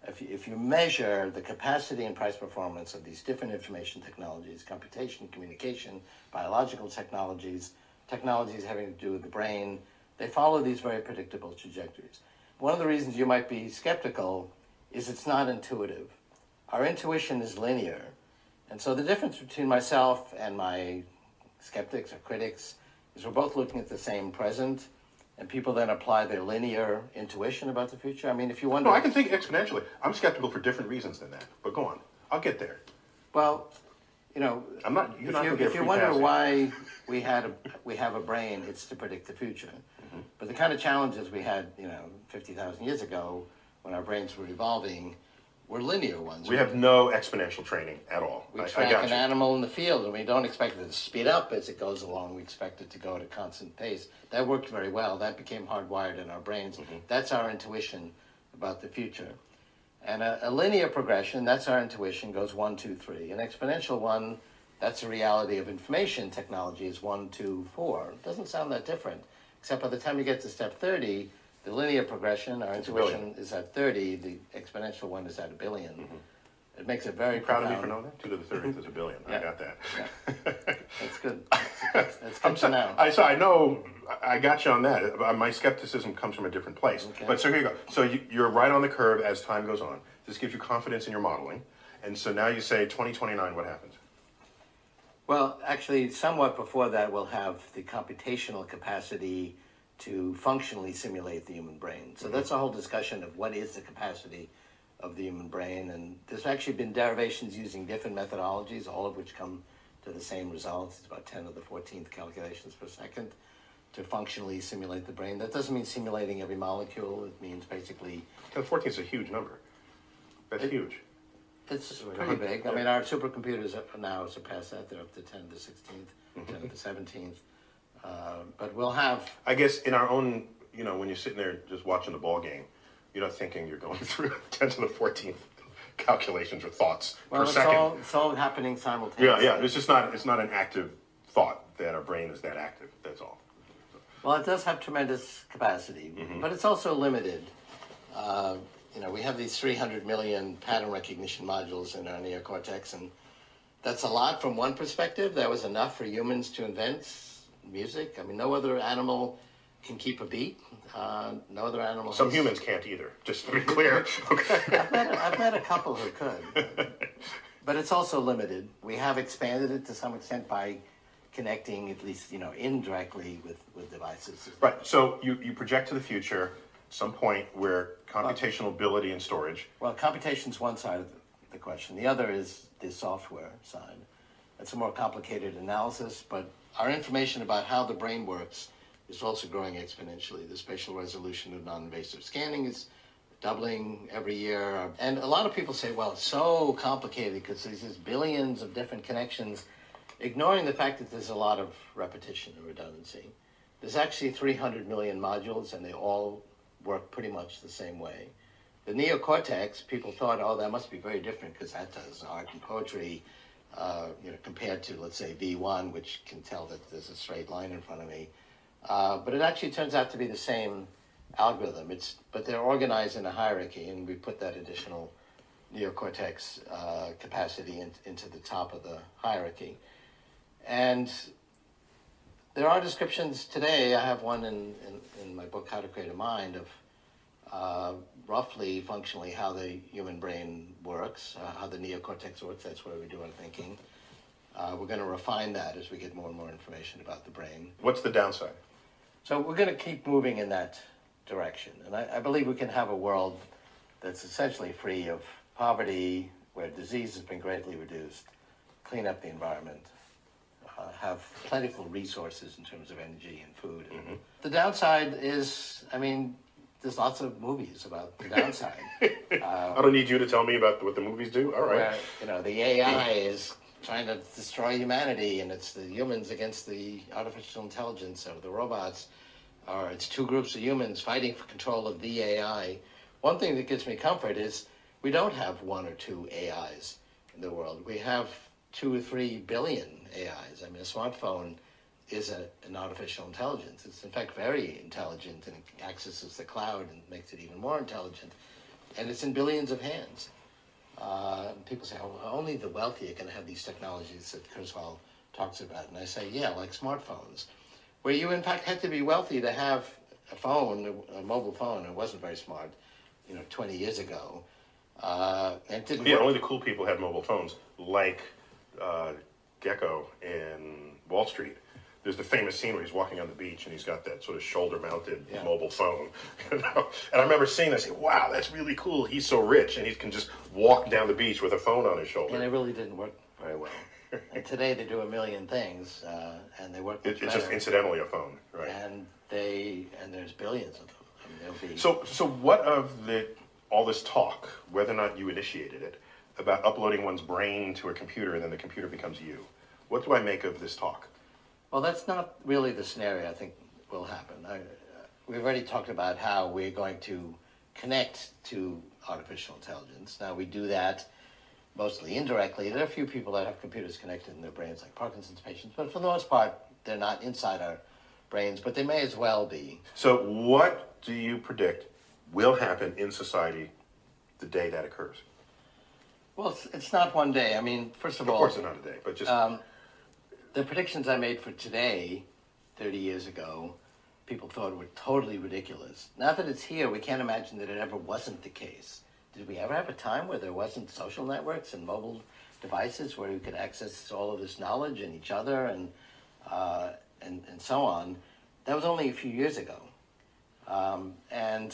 If you, if you measure the capacity and price performance of these different information technologies, computation, communication, biological technologies, technologies having to do with the brain, they follow these very predictable trajectories. One of the reasons you might be skeptical is it's not intuitive. Our intuition is linear. And so the difference between myself and my skeptics or critics is we're both looking at the same present. And people then apply their linear intuition about the future? I mean, if you wonder... No, I can think exponentially. I'm skeptical for different reasons than that. But go on. I'll get there. Well, you know... I'm not... You're if not you, if you wonder why we, had a, we have a brain, it's to predict the future. Mm-hmm. But the kind of challenges we had, you know, fifty thousand years ago, when our brains were evolving, were linear ones. We right? have no exponential training at all. We I, track I got an you. animal in the field, and we don't expect it to speed up as it goes along. We expect it to go at a constant pace. That worked very well. That became hardwired in our brains. Mm-hmm. That's our intuition about the future. And a, a linear progression, that's our intuition, goes one, two, three. An exponential one, that's the reality of information technology, is one, two, four. It doesn't sound that different, except by the time you get to step thirty, the linear progression, our it's intuition is at thirty, the exponential one is at a billion. Mm-hmm. It makes it very proud profound. Of me for knowing that? two to the thirtieth is a billion. Yeah. I got that. Yeah. That's good. That's, that's good I'm to know. I, so I know, I got you on that. My skepticism comes from a different place. Okay. But so here you go. So you, you're right on the curve as time goes on. This gives you confidence in your modeling. And so now you say twenty twenty-nine, what happens? Well, actually, somewhat before that, we'll have the computational capacity to functionally simulate the human brain. So mm-hmm. that's a whole discussion of what is the capacity of the human brain. And there's actually been derivations using different methodologies, all of which come to the same results. It's about ten to the fourteenth calculations per second to functionally simulate the brain. That doesn't mean simulating every molecule. It means basically... ten to the fourteenth is a huge number. That's it, huge. It's pretty big. Yeah. I mean, our supercomputers now surpass that. They're up to ten to the sixteenth, mm-hmm. ten to the seventeenth. Uh, but we'll have... I guess in our own, you know, when you're sitting there just watching the ball game, you're not thinking you're going through ten to the fourteenth calculations or thoughts well, per it's second. All, it's all happening simultaneously. Yeah, yeah. It's just not, it's not an active thought that our brain is that active. That's all. Well, it does have tremendous capacity, mm-hmm. but it's also limited. Uh, you know, we have these three hundred million pattern recognition modules in our neocortex, and that's a lot from one perspective. That was enough for humans to invent music. I mean, no other animal can keep a beat. Uh, no other animal. Some has... humans can't either, just to be clear. Okay. I've, met a, I've met a couple who could. But it's also limited. We have expanded it to some extent by connecting, at least, you know, indirectly with, with devices. Right. So you, you project to the future some point where computational well, ability and storage. Well, computation's one side of the, the question. The other is the software side. That's a more complicated analysis, but our information about how the brain works is also growing exponentially. The spatial resolution of non-invasive scanning is doubling every year. And a lot of people say, well, it's so complicated because there's just billions of different connections, ignoring the fact that there's a lot of repetition and redundancy. There's actually three hundred million modules, and they all work pretty much the same way. The neocortex, people thought, oh, that must be very different because that does art and poetry. uh, you know, compared to, let's say, V one, which can tell that there's a straight line in front of me. Uh, but it actually turns out to be the same algorithm. It's, but they're organized in a hierarchy, and we put that additional neocortex uh, capacity in, into the top of the hierarchy. And there are descriptions today, I have one in, in, in my book, How to Create a Mind, of uh, roughly functionally how the human brain works, uh, how the neocortex works. That's where we do our thinking. Uh, we're going to refine that as we get more and more information about the brain. What's the downside? So we're going to keep moving in that direction. And I, I believe we can have a world that's essentially free of poverty, where disease has been greatly reduced, clean up the environment, Uh, have plentiful resources in terms of energy and food. And mm-hmm. The downside is, I mean, there's lots of movies about the downside. uh, I don't need you to tell me about what the movies do. All right. Where, you know, the A I is trying to destroy humanity, and it's the humans against the artificial intelligence or the robots, or it's two groups of humans fighting for control of the A I. One thing that gives me comfort is we don't have one or two A Is in the world. We have two or three billion A Is. I mean, a smartphone is a, an artificial intelligence. It's in fact very intelligent, and it accesses the cloud and makes it even more intelligent. And it's in billions of hands. Uh, people say, oh, only the wealthy are going to have these technologies that Kurzweil talks about. And I say, yeah, like smartphones, where you in fact had to be wealthy to have a phone, a mobile phone. It wasn't very smart, you know, twenty years ago. Uh, and it didn't yeah, work. Only the cool people had mobile phones, like Uh, Gecko in Wall Street. There's the famous scene where he's walking on the beach and he's got that sort of shoulder-mounted yeah. mobile phone. You know? And I remember seeing this, wow, that's really cool. He's so rich, and he can just walk down the beach with a phone on his shoulder. And it really didn't work very well. And today they do a million things, uh, and they work much it, It's better. Just incidentally a phone, right? And they and there's billions of them. I mean, be... So, so what of the all this talk, whether or not you initiated it, about uploading one's brain to a computer and then the computer becomes you. What do I make of this talk? Well, that's not really the scenario I think will happen. I, uh, we've already talked about how we're going to connect to artificial intelligence. Now, we do that mostly indirectly. There are a few people that have computers connected in their brains, like Parkinson's patients, but for the most part, they're not inside our brains, but they may as well be. So what do you predict will happen in society the day that occurs? Well, it's, it's not one day. I mean, first of all... Of course it's not a day, but just... Um, the predictions I made for today, thirty years ago, people thought were totally ridiculous. Now that it's here, we can't imagine that it ever wasn't the case. Did we ever have a time where there wasn't social networks and mobile devices where we could access all of this knowledge and each other and, uh, and, and so on? That was only a few years ago. Um, and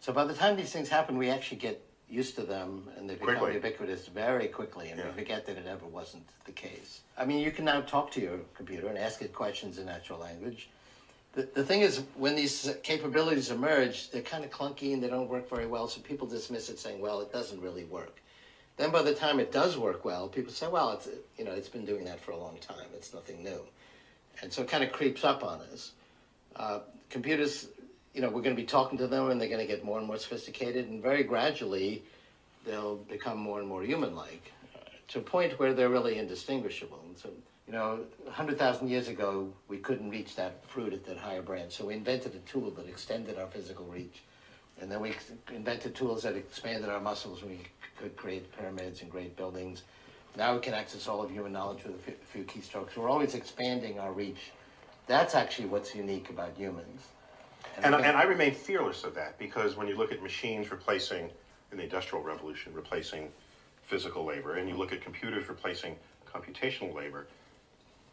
so by the time these things happen, we actually get used to them, and they become quickly. ubiquitous very quickly, and yeah. we forget that it ever wasn't the case. I mean, you can now talk to your computer and ask it questions in natural language. The, the thing is, when these capabilities emerge, they're kind of clunky and they don't work very well, so people dismiss it saying, well, it doesn't really work. Then by the time it does work well, people say, well, it's, you know, it's been doing that for a long time, it's nothing new. And so it kind of creeps up on us. Uh, computers, you know, we're going to be talking to them, and they're going to get more and more sophisticated, and very gradually they'll become more and more human-like to a point where they're really indistinguishable. And so, you know, one hundred thousand years ago, we couldn't reach that fruit at that higher branch, so we invented a tool that extended our physical reach, and then we invented tools that expanded our muscles. We could create pyramids and great buildings. Now we can access all of human knowledge with a few keystrokes. We're always expanding our reach. That's actually what's unique about humans. And, and, and I remain fearless of that, because when you look at machines replacing, in the Industrial Revolution, replacing physical labor, and you look at computers replacing computational labor,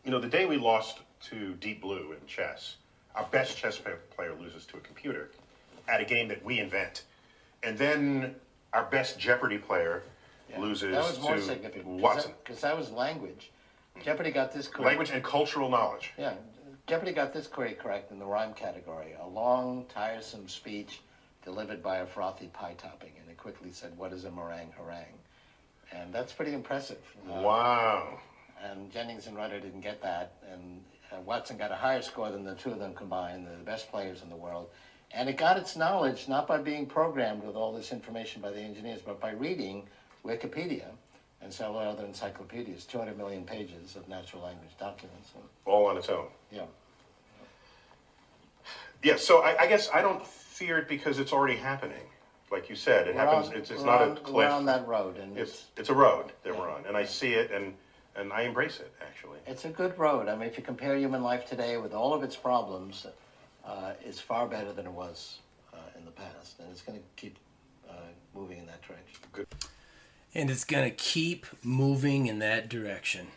you know, the day we lost to Deep Blue in chess, our best chess player loses to a computer at a game that we invent. And then our best Jeopardy player yeah, loses that was more to Watson. Because that, that was language. Jeopardy got this correct. Language and cultural knowledge. Yeah. Jeopardy got this query correct in the rhyme category. A long, tiresome speech delivered by a frothy pie topping. And it quickly said, what is a meringue harangue? And that's pretty impressive. Uh, wow. And Jennings and Rutter didn't get that. And uh, Watson got a higher score than the two of them combined. They're the best players in the world. And it got its knowledge not by being programmed with all this information by the engineers, but by reading Wikipedia and several other encyclopedias, two hundred million pages of natural language documents. And, all on its own. Yeah. Yeah, so I, I guess I don't fear it because it's already happening. Like you said, it we're happens, on, it's, it's not on, a cliff. We're on that road. And it's, it's, it's a road that yeah. we're on, and I see it, and, and I embrace it, actually. It's a good road. I mean, if you compare human life today with all of its problems, uh, it's far better than it was uh, in the past, and it's going to keep uh, moving in that direction. Good. And it's going to keep moving in that direction.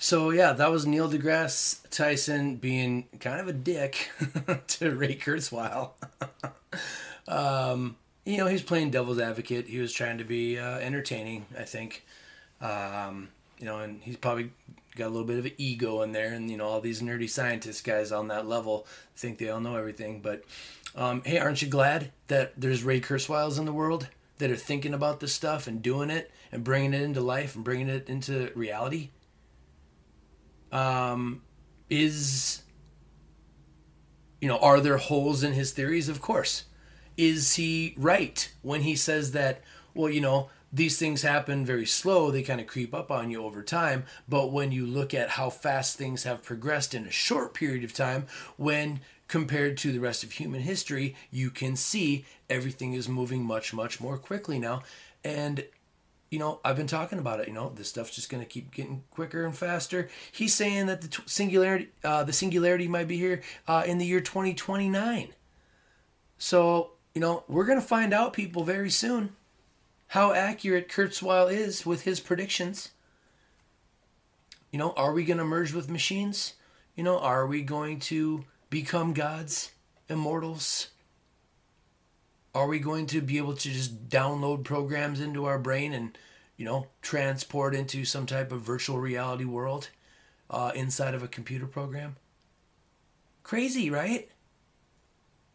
So, yeah, that was Neal deGrasse Tyson being kind of a dick to Ray Kurzweil. um, you know, he's playing devil's advocate. He was trying to be uh, entertaining, I think. Um, you know, and he's probably got a little bit of an ego in there. And, you know, all these nerdy scientist guys on that level think they all know everything. But, um, hey, aren't you glad that there's Ray Kurzweils in the world that are thinking about this stuff and doing it and bringing it into life and bringing it into reality? Um, is, you know, are there holes in his theories? Of course. Is he right when he says that, well, you know, these things happen very slow, they kind of creep up on you over time, but when you look at how fast things have progressed in a short period of time, when compared to the rest of human history, you can see everything is moving much, much more quickly now. And you know, I've been talking about it, you know, this stuff's just going to keep getting quicker and faster. He's saying that the singularity uh, the singularity might be here uh, in the year twenty twenty-nine. So, you know, we're going to find out, people, very soon how accurate Kurzweil is with his predictions. You know, are we going to merge with machines? You know, are we going to become gods, immortals? Are we going to be able to just download programs into our brain and, you know, transport into some type of virtual reality world uh, inside of a computer program? Crazy, right?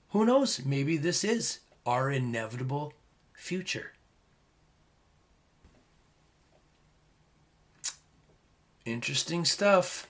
Who knows? Maybe this is our inevitable future. Interesting stuff.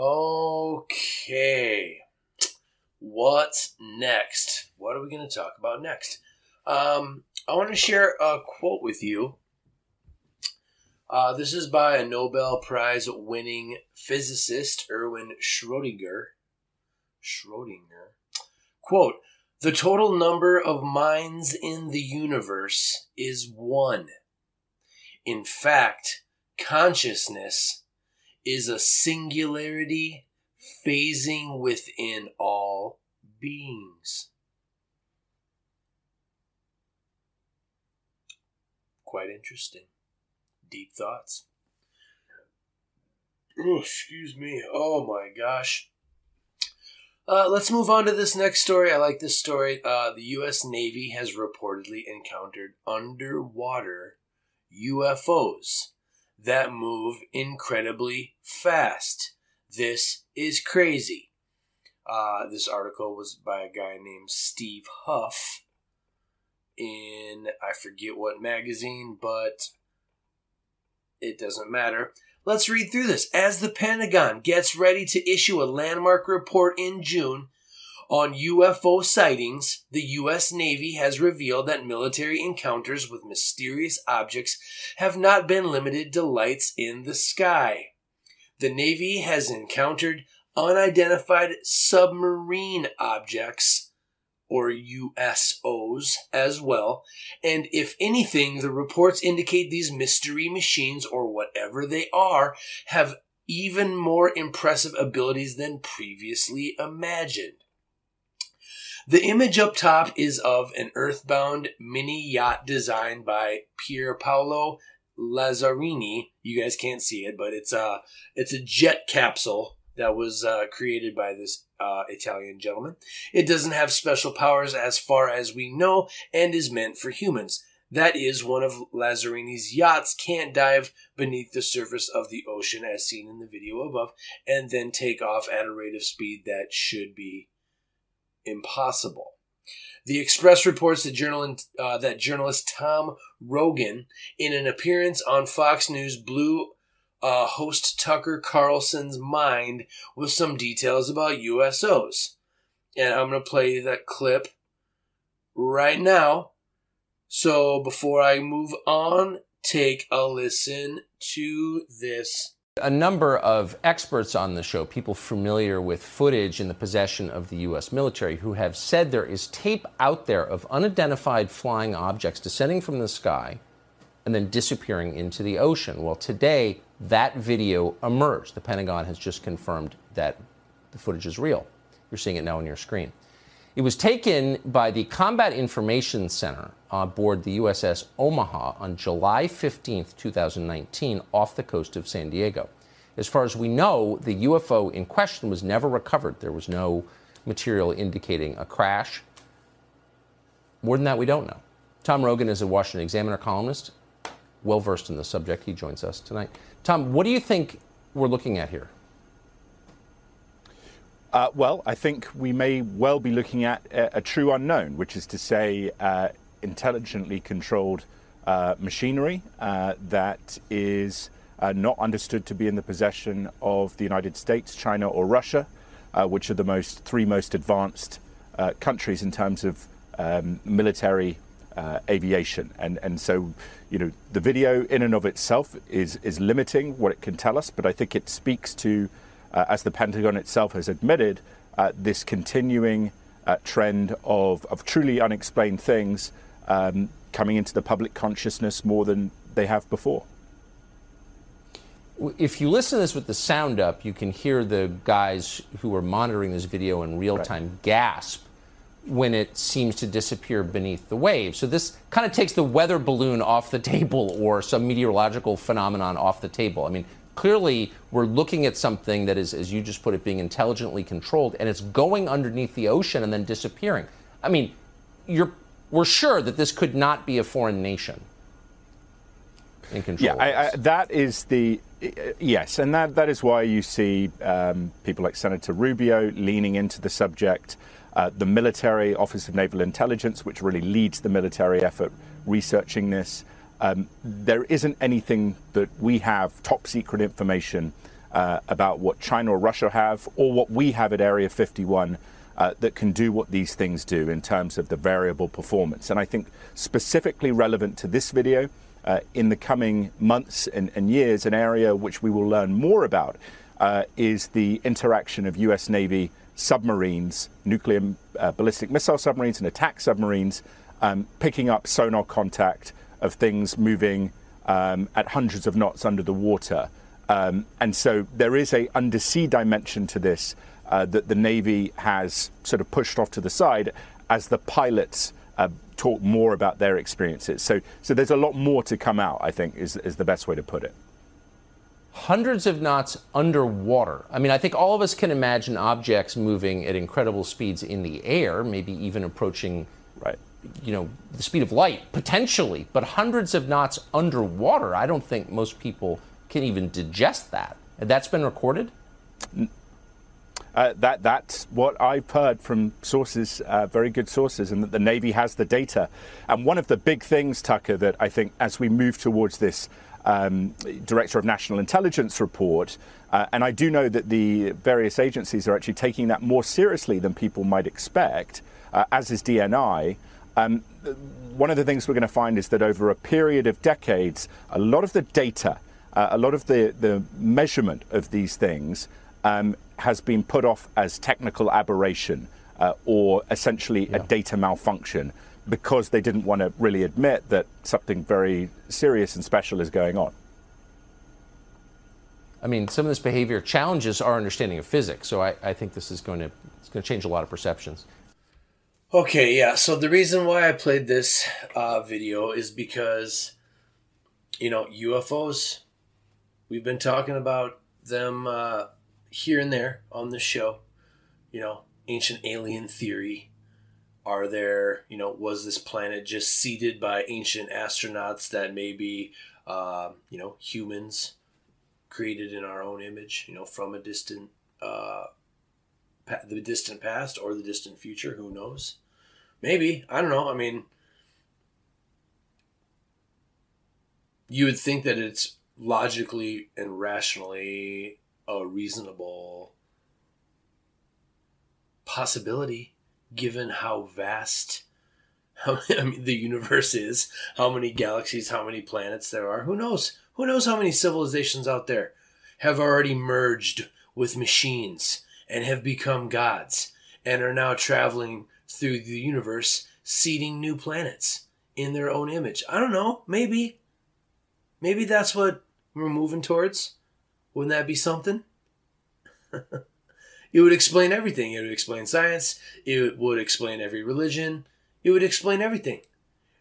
Okay, what's next? What are we going to talk about next? Um, I want to share a quote with you. Uh, this is by a Nobel Prize winning physicist, Erwin Schrödinger. Schrödinger. Quote, "The total number of minds in the universe is one. In fact, consciousness is a singularity phasing within all beings." Quite interesting. Deep thoughts. Oh, excuse me. Oh my gosh. Uh, let's move on to this next story. I like this story. Uh, the U S Navy has reportedly encountered underwater U F Os that move incredibly fast. This is crazy. Uh, this article was by a guy named Steve Huff in, I forget what magazine, but it doesn't matter. Let's read through this. As the Pentagon gets ready to issue a landmark report in June on U F O sightings, the U S Navy has revealed that military encounters with mysterious objects have not been limited to lights in the sky. The Navy has encountered unidentified submarine objects, or U S Os, as well, and if anything, the reports indicate these mystery machines, or whatever they are, have even more impressive abilities than previously imagined. The image up top is of an earthbound mini yacht designed by Pier Paolo Lazzarini. You guys can't see it, but it's a, it's a jet capsule that was uh, created by this uh, Italian gentleman. It doesn't have special powers as far as we know and is meant for humans. That is, one of Lazarini's yachts can't dive beneath the surface of the ocean, as seen in the video above, and then take off at a rate of speed that should be impossible. The Express reports that, journal, uh, that journalist Tom Rogan, in an appearance on Fox News, blew uh, host Tucker Carlson's mind with some details about U S Os. And I'm going to play that clip right now. So before I move on, take a listen to this. A number of experts on the show, people familiar with footage in the possession of the U S military, who have said there is tape out there of unidentified flying objects descending from the sky and then disappearing into the ocean. Well, today, that video emerged. The Pentagon has just confirmed that the footage is real. You're seeing it now on your screen. It was taken by the Combat Information Center aboard the U S S Omaha on July fifteenth, two thousand nineteen, off the coast of San Diego. As far as we know, the U F O in question was never recovered. There was no material indicating a crash. More than that, we don't know. Tom Rogan is a Washington Examiner columnist, well-versed in the subject. He joins us tonight. Tom, what do you think we're looking at here? Uh, well, I think we may well be looking at a, a true unknown, which is to say uh, intelligently controlled uh, machinery uh, that is uh, not understood to be in the possession of the United States, China or Russia, uh, which are the most three most advanced uh, countries in terms of um, military uh, aviation. And, and so, you know, the video in and of itself is, is limiting what it can tell us, but I think it speaks to Uh, as the Pentagon itself has admitted, uh, this continuing uh, trend of, of truly unexplained things um, coming into the public consciousness more than they have before. If you listen to this with the sound up, you can hear the guys who are monitoring this video in real time right. gasp when it seems to disappear beneath the wave. So this kind of takes the weather balloon off the table or some meteorological phenomenon off the table. I mean, clearly, we're looking at something that is, as you just put it, being intelligently controlled, and it's going underneath the ocean and then disappearing. I mean, you're, we're sure that this could not be a foreign nation in control. Yeah, I, I, that is the, uh, yes, and that, that is why you see um, people like Senator Rubio leaning into the subject, uh, the military, Office of Naval Intelligence, which really leads the military effort researching this. Um, there isn't anything that we have top secret information uh, about what China or Russia have or what we have at Area fifty-one uh, that can do what these things do in terms of the variable performance. And I think specifically relevant to this video, uh, in the coming months and, and years, an area which we will learn more about uh, is the interaction of U S Navy submarines, nuclear uh, ballistic missile submarines and attack submarines, um, picking up sonar contact of things moving um, at hundreds of knots under the water. Um, and so there is a undersea dimension to this uh, that the Navy has sort of pushed off to the side as the pilots uh, talk more about their experiences. So so there's a lot more to come out, I think, is, is the best way to put it. Hundreds of knots underwater. I mean, I think all of us can imagine objects moving at incredible speeds in the air, maybe even approaching right. you know, the speed of light, potentially, but hundreds of knots underwater, I don't think most people can even digest that. And that's been recorded? Uh, that That's what I've heard from sources, uh, very good sources, and that the Navy has the data. And one of the big things, Tucker, that I think as we move towards this um, Director of National Intelligence report, uh, and I do know that the various agencies are actually taking that more seriously than people might expect, uh, as is D N I, Um, one of the things we're going to find is that over a period of decades, a lot of the data, uh, a lot of the, the measurement of these things um, has been put off as technical aberration uh, or essentially yeah. a data malfunction because they didn't want to really admit that something very serious and special is going on. I mean, some of this behavior challenges our understanding of physics, so I, I think this is going to, it's going to change a lot of perceptions. Okay, yeah, so the reason why I played this uh, video is because, you know, U F Os, we've been talking about them uh, here and there on this show, you know, ancient alien theory, Are there, you know, was this planet just seeded by ancient astronauts that maybe, uh, you know, humans created in our own image, you know, from a distant, uh, pa- the distant past or the distant future? Who knows? Maybe. I don't know. I mean, you would think that it's logically and rationally a reasonable possibility, given how vast how, I mean, the universe is, how many galaxies, how many planets there are. Who knows? Who knows how many civilizations out there have already merged with machines and have become gods and are now traveling through the universe, seeding new planets in their own image. I don't know. Maybe. Maybe that's what we're moving towards. Wouldn't that be something? It would explain everything. It would explain science. It would explain every religion. It would explain everything.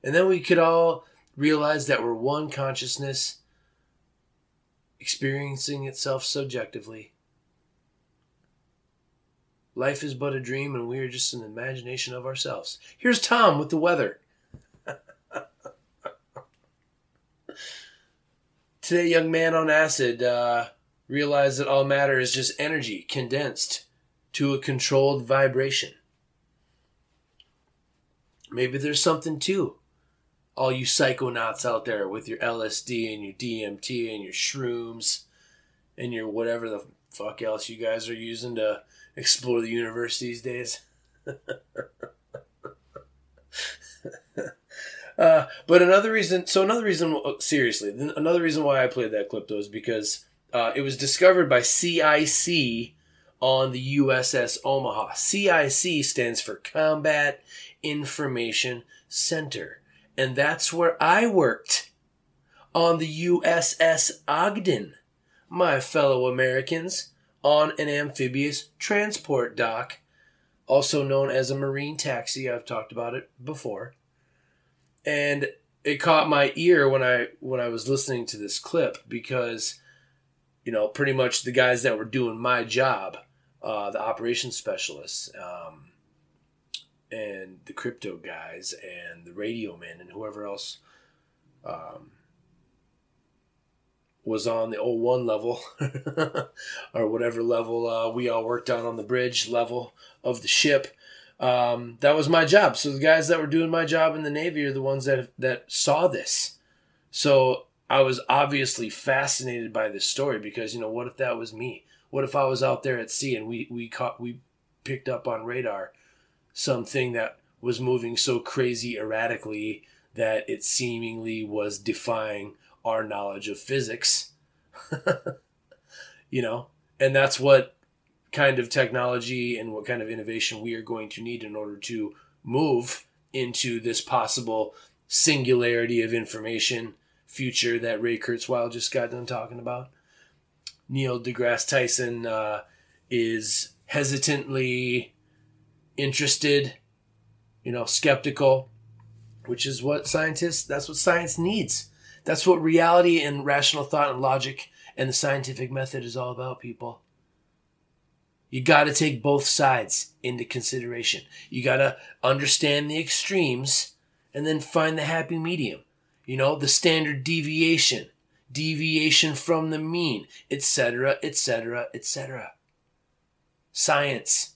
And then we could all realize that we're one consciousness experiencing itself subjectively. Life is but a dream, and we are just an imagination of ourselves. Here's Tom with the weather. Today, young man on acid uh, realized that all matter is just energy condensed to a controlled vibration. Maybe there's something too. All you psychonauts out there with your L S D and your D M T and your shrooms and your whatever the fuck else you guys are using to explore the universe these days. Uh, but another reason, so another reason, seriously, another reason why I played that clip, though, is because uh, it was discovered by C I C on the U S S Omaha. C I C stands for Combat Information Center. And that's where I worked, on the U S S Ogden, my fellow Americans, on an amphibious transport dock, also known as a marine taxi. I've talked about it before. And it caught my ear when I when I was listening to this clip because, you know, pretty much the guys that were doing my job, uh, the operations specialists um, and the crypto guys and the radio men and whoever else um, was on the O one level or whatever level uh, we all worked on on the bridge level of the ship. Um, that was my job. So the guys that were doing my job in the Navy are the ones that that saw this. So I was obviously fascinated by this story because, you know, what if that was me? What if I was out there at sea and we we caught we picked up on radar something that was moving so crazy erratically that it seemingly was defying our knowledge of physics, you know? And that's what kind of technology and what kind of innovation we are going to need in order to move into this possible singularity of information future that Ray Kurzweil just got done talking about. Neal deGrasse Tyson uh, is hesitantly interested, you know, skeptical, which is what scientists, that's what science needs. That's what reality and rational thought and logic and the scientific method is all about, people. You got to take both sides into consideration. You got to understand the extremes and then find the happy medium. You know, the standard deviation, deviation from the mean, et cetera, et cetera, et cetera. Science.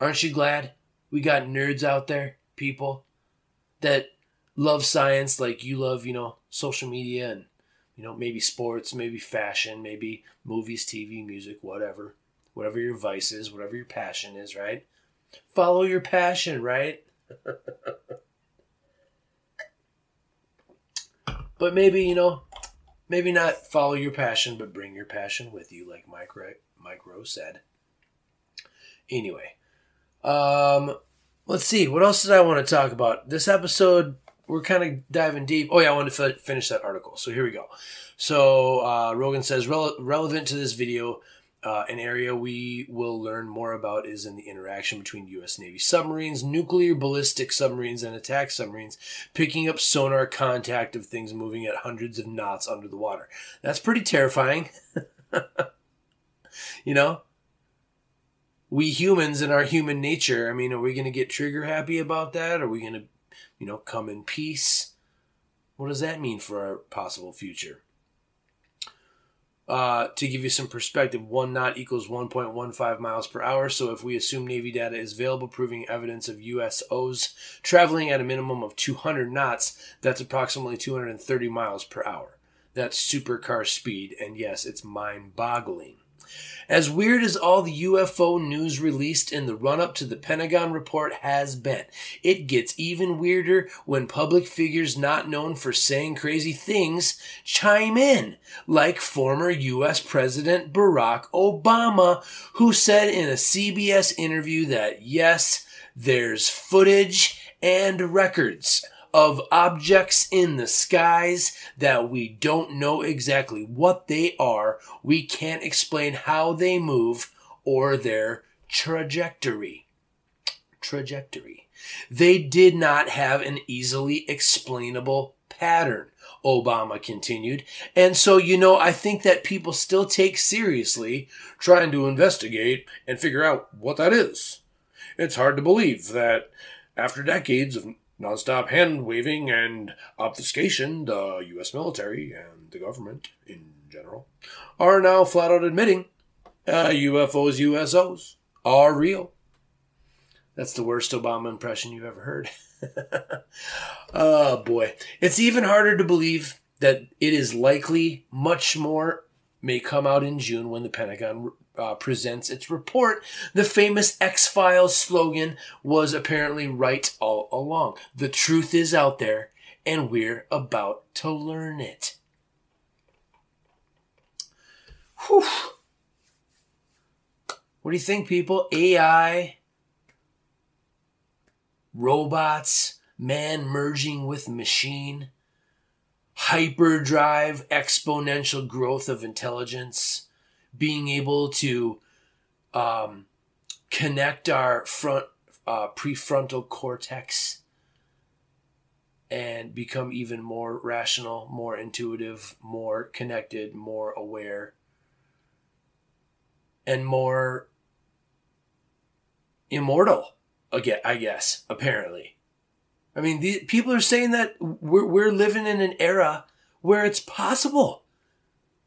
Aren't you glad we got nerds out there, people, that love science like you love, you know, social media and, you know, maybe sports, maybe fashion, maybe movies, T V, music, whatever. Whatever your vice is, whatever your passion is, right? Follow your passion, right? But maybe, you know, maybe not follow your passion, but bring your passion with you, like Mike, Mike Rowe said. Anyway, um, let's see. What else did I want to talk about? This episode, we're kind of diving deep. Oh, yeah, I wanted to finish that article. So here we go. So uh, Rogan says, Rele- relevant to this video, uh, an area we will learn more about is in the interaction between U S Navy submarines, nuclear ballistic submarines, and attack submarines, picking up sonar contact of things moving at hundreds of knots under the water. That's pretty terrifying. You know? we humans and our human nature. I mean, are we going to get trigger happy about that? Are we going to, you know, come in peace? What does that mean for our possible future? Uh, to give you some perspective, one knot equals one point one five miles per hour. So if we assume Navy data is available, proving evidence of U S Os traveling at a minimum of two hundred knots, that's approximately two hundred thirty miles per hour. That's supercar speed. And yes, it's mind-boggling. As weird as all the U F O news released in the run-up to the Pentagon report has been, it gets even weirder when public figures not known for saying crazy things chime in, like former U S President Barack Obama, who said in a C B S interview that, yes, there's footage and records of objects in the skies that we don't know exactly what they are. We can't explain how they move or their trajectory. Trajectory. They did not have an easily explainable pattern, Obama continued. And so, you know, I think that people still take seriously trying to investigate and figure out what that is. It's hard to believe that after decades of nonstop hand-waving and obfuscation, the U S military and the government in general are now flat-out admitting uh, U F Os, U S Os are real. That's the worst Obama impression you've ever heard. Oh, boy. It's even harder to believe that it is likely much more may come out in June when the Pentagon uh, presents its report. The famous X-Files slogan was apparently right all along. The truth is out there, and we're about to learn it. Whew. What do you think, people? A I, robots, man merging with machine, hyperdrive, exponential growth of intelligence, being able to um, connect our front uh, prefrontal cortex and become even more rational, more intuitive, more connected, more aware, and more immortal, again, I guess, apparently. I mean, the, people are saying that we're, we're living in an era where it's possible,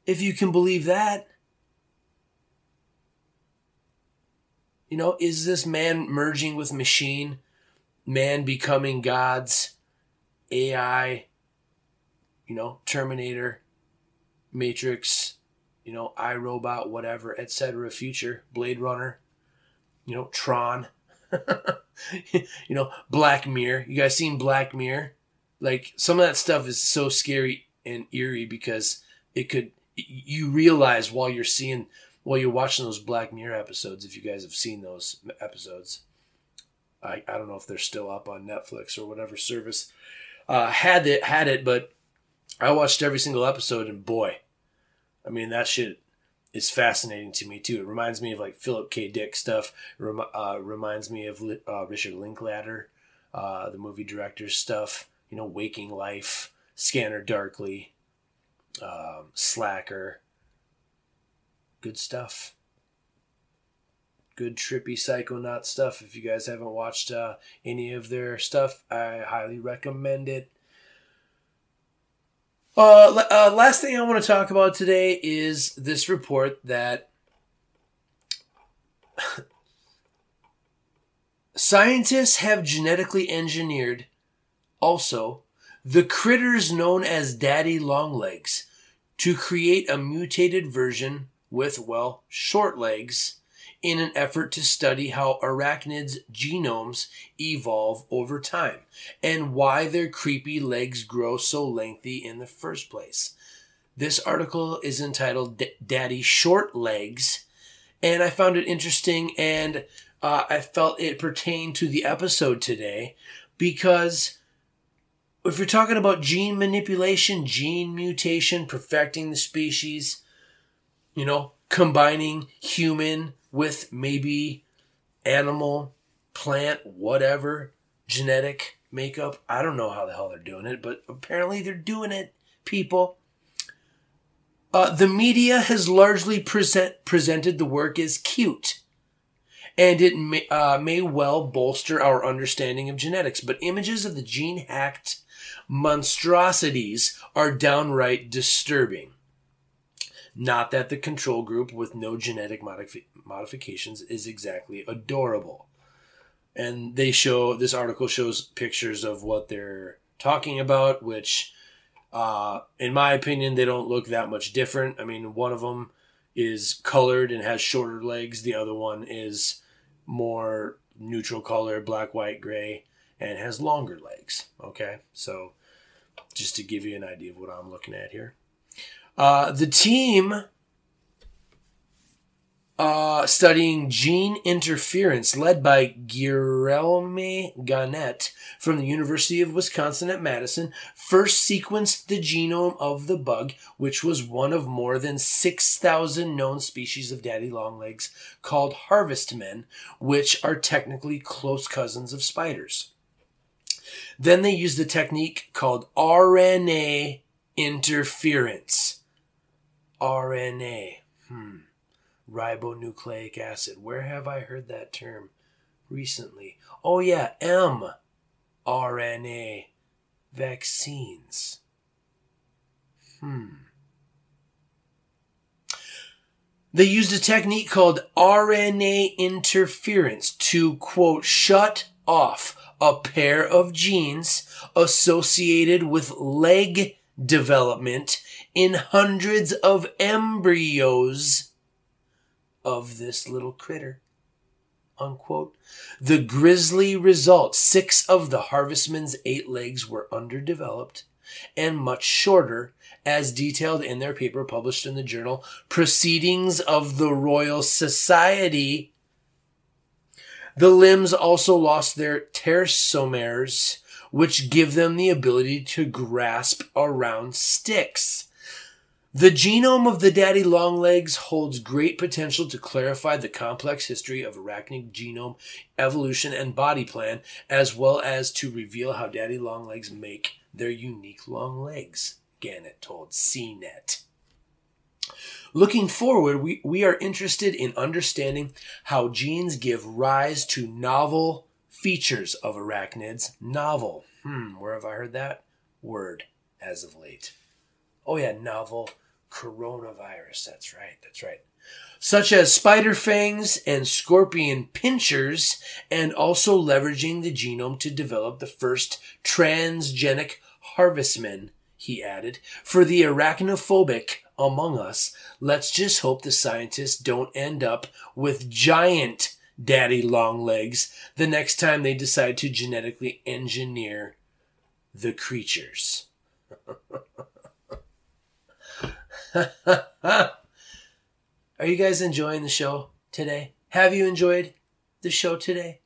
if you can believe that. You know, is this man merging with machine, man becoming gods, A I, you know, Terminator, Matrix, you know, iRobot, whatever, et cetera, future, Blade Runner, you know, Tron. You know, Black Mirror. You guys seen Black Mirror? Like, some of that stuff is so scary and eerie because it could, you realize while you're seeing, while you're watching those Black Mirror episodes, if you guys have seen those episodes, I, I don't know if they're still up on Netflix or whatever service uh, had it, had it, but I watched every single episode, and boy, I mean, that shit is fascinating to me too. It reminds me of like Philip K. Dick stuff. Rem- uh, reminds me of uh, Richard Linklater, uh, the movie director's stuff. You know, Waking Life, Scanner Darkly, um, Slacker. Good stuff. Good trippy psychonaut stuff. If you guys haven't watched uh, any of their stuff, I highly recommend it. Uh, uh, last thing I want to talk about today is this report that scientists have genetically engineered also the critters known as daddy longlegs to create a mutated version with, well, short legs in an effort to study how arachnids' genomes evolve over time and why their creepy legs grow so lengthy in the first place. This article is entitled D- Daddy Short Legs, and I found it interesting, and uh, I felt it pertained to the episode today because if you're talking about gene manipulation, gene mutation, perfecting the species, you know, combining human with maybe animal, plant, whatever, genetic makeup. I don't know how the hell they're doing it, but apparently they're doing it, people. Uh, the media has largely present, presented the work as cute and it may, uh, may well bolster our understanding of genetics. But images of the gene-hacked monstrosities are downright disturbing. Not that the control group with no genetic modifi- modifications is exactly adorable. And they show, this article shows pictures of what they're talking about, which, uh, in my opinion, they don't look that much different. I mean, one of them is colored and has shorter legs. The other one is more neutral color, black, white, gray, and has longer legs. Okay, so just to give you an idea of what I'm looking at here. Uh, the team... Uh, studying gene interference, led by Guillaume Gannett from the University of Wisconsin at Madison, first sequenced the genome of the bug, which was one of more than six thousand known species of daddy longlegs called harvestmen, which are technically close cousins of spiders. Then they used the technique called R N A interference. R N A. Hmm. Ribonucleic acid. Where have I heard that term recently? Oh yeah, mRNA vaccines. Hmm. They used a technique called R N A interference to, quote, shut off a pair of genes associated with leg development in hundreds of embryos of this little critter, unquote. The grisly result, six of the harvestmen's eight legs were underdeveloped and much shorter, as detailed in their paper published in the journal Proceedings of the Royal Society. The limbs also lost their tersomeres, which give them the ability to grasp around sticks. The genome of the daddy longlegs holds great potential to clarify the complex history of arachnid genome evolution and body plan, as well as to reveal how daddy longlegs make their unique long legs, Gannett told C net. Looking forward, we, we are interested in understanding how genes give rise to novel features of arachnids. Novel. Hmm, where have I heard that word as of late? Oh yeah, novel. Coronavirus, that's right, that's right. Such as spider fangs and scorpion pinchers, and also leveraging the genome to develop the first transgenic harvestmen, he added. For the arachnophobic among us, let's just hope the scientists don't end up with giant daddy long legs the next time they decide to genetically engineer the creatures. Are you guys enjoying the show today? Have you enjoyed the show today?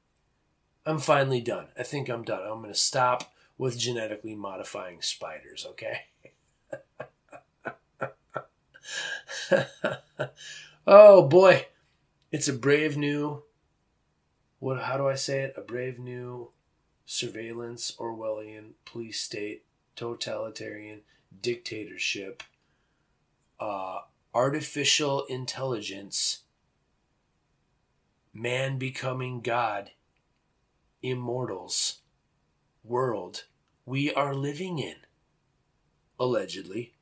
I'm finally done. I think I'm done. I'm going to stop with genetically modifying spiders, okay? Oh, boy. It's a brave new... What? How do I say it? A brave new surveillance, Orwellian, police state, totalitarian, dictatorship... Uh, artificial intelligence, man becoming God, immortals, world we are living in, allegedly.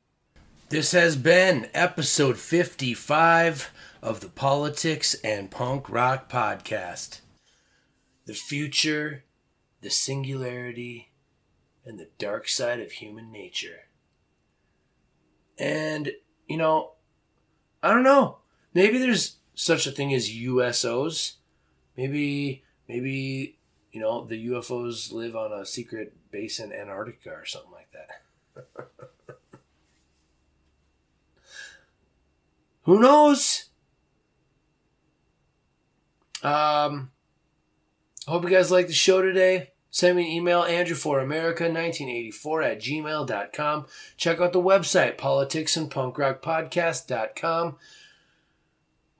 This has been episode fifty-five of the Politics and Punk Rock Podcast. The future, the singularity, and the dark side of human nature. And... You know, I don't know. Maybe there's such a thing as U S Os. Maybe, maybe, you know, the U F Os live on a secret base in Antarctica or something like that. Who knows? Um, hope you guys liked the show today. Send me an email, andrew for america nineteen eighty-four at gmail dot com. Check out the website, politics and punk rock podcast dot com.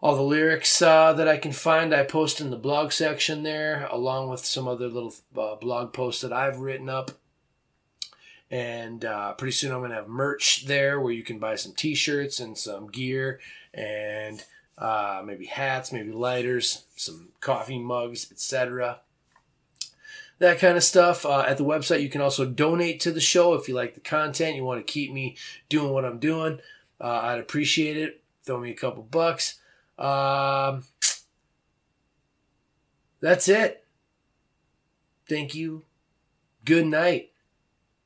All the lyrics uh, that I can find, I post in the blog section there, along with some other little uh, blog posts that I've written up. And uh, pretty soon I'm going to have merch there where you can buy some t-shirts and some gear and uh, maybe hats, maybe lighters, some coffee mugs, et cetera. That kind of stuff. Uh, at the website, you can also donate to the show if you like the content. You want to keep me doing what I'm doing. Uh, I'd appreciate it. Throw me a couple bucks. Um, that's it. Thank you. Good night.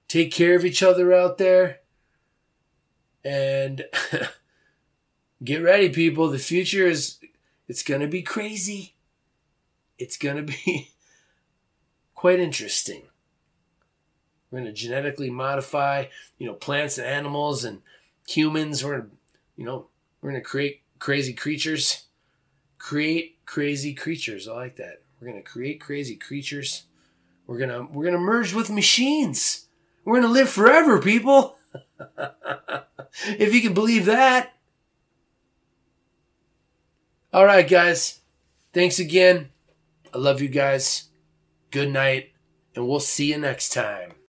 Take care of each other out there. And get ready, people. The future is, it's going to be crazy. It's going to be quite interesting. We're going to genetically modify, you know, plants and animals and humans. We're going to, you know, we're going to create crazy creatures. Create crazy creatures. I like that. We're going to create crazy creatures. We're going to, we're going to merge with machines. We're going to live forever, people. If you can believe that. All right, guys. Thanks again. I love you guys. Good night, and we'll see you next time.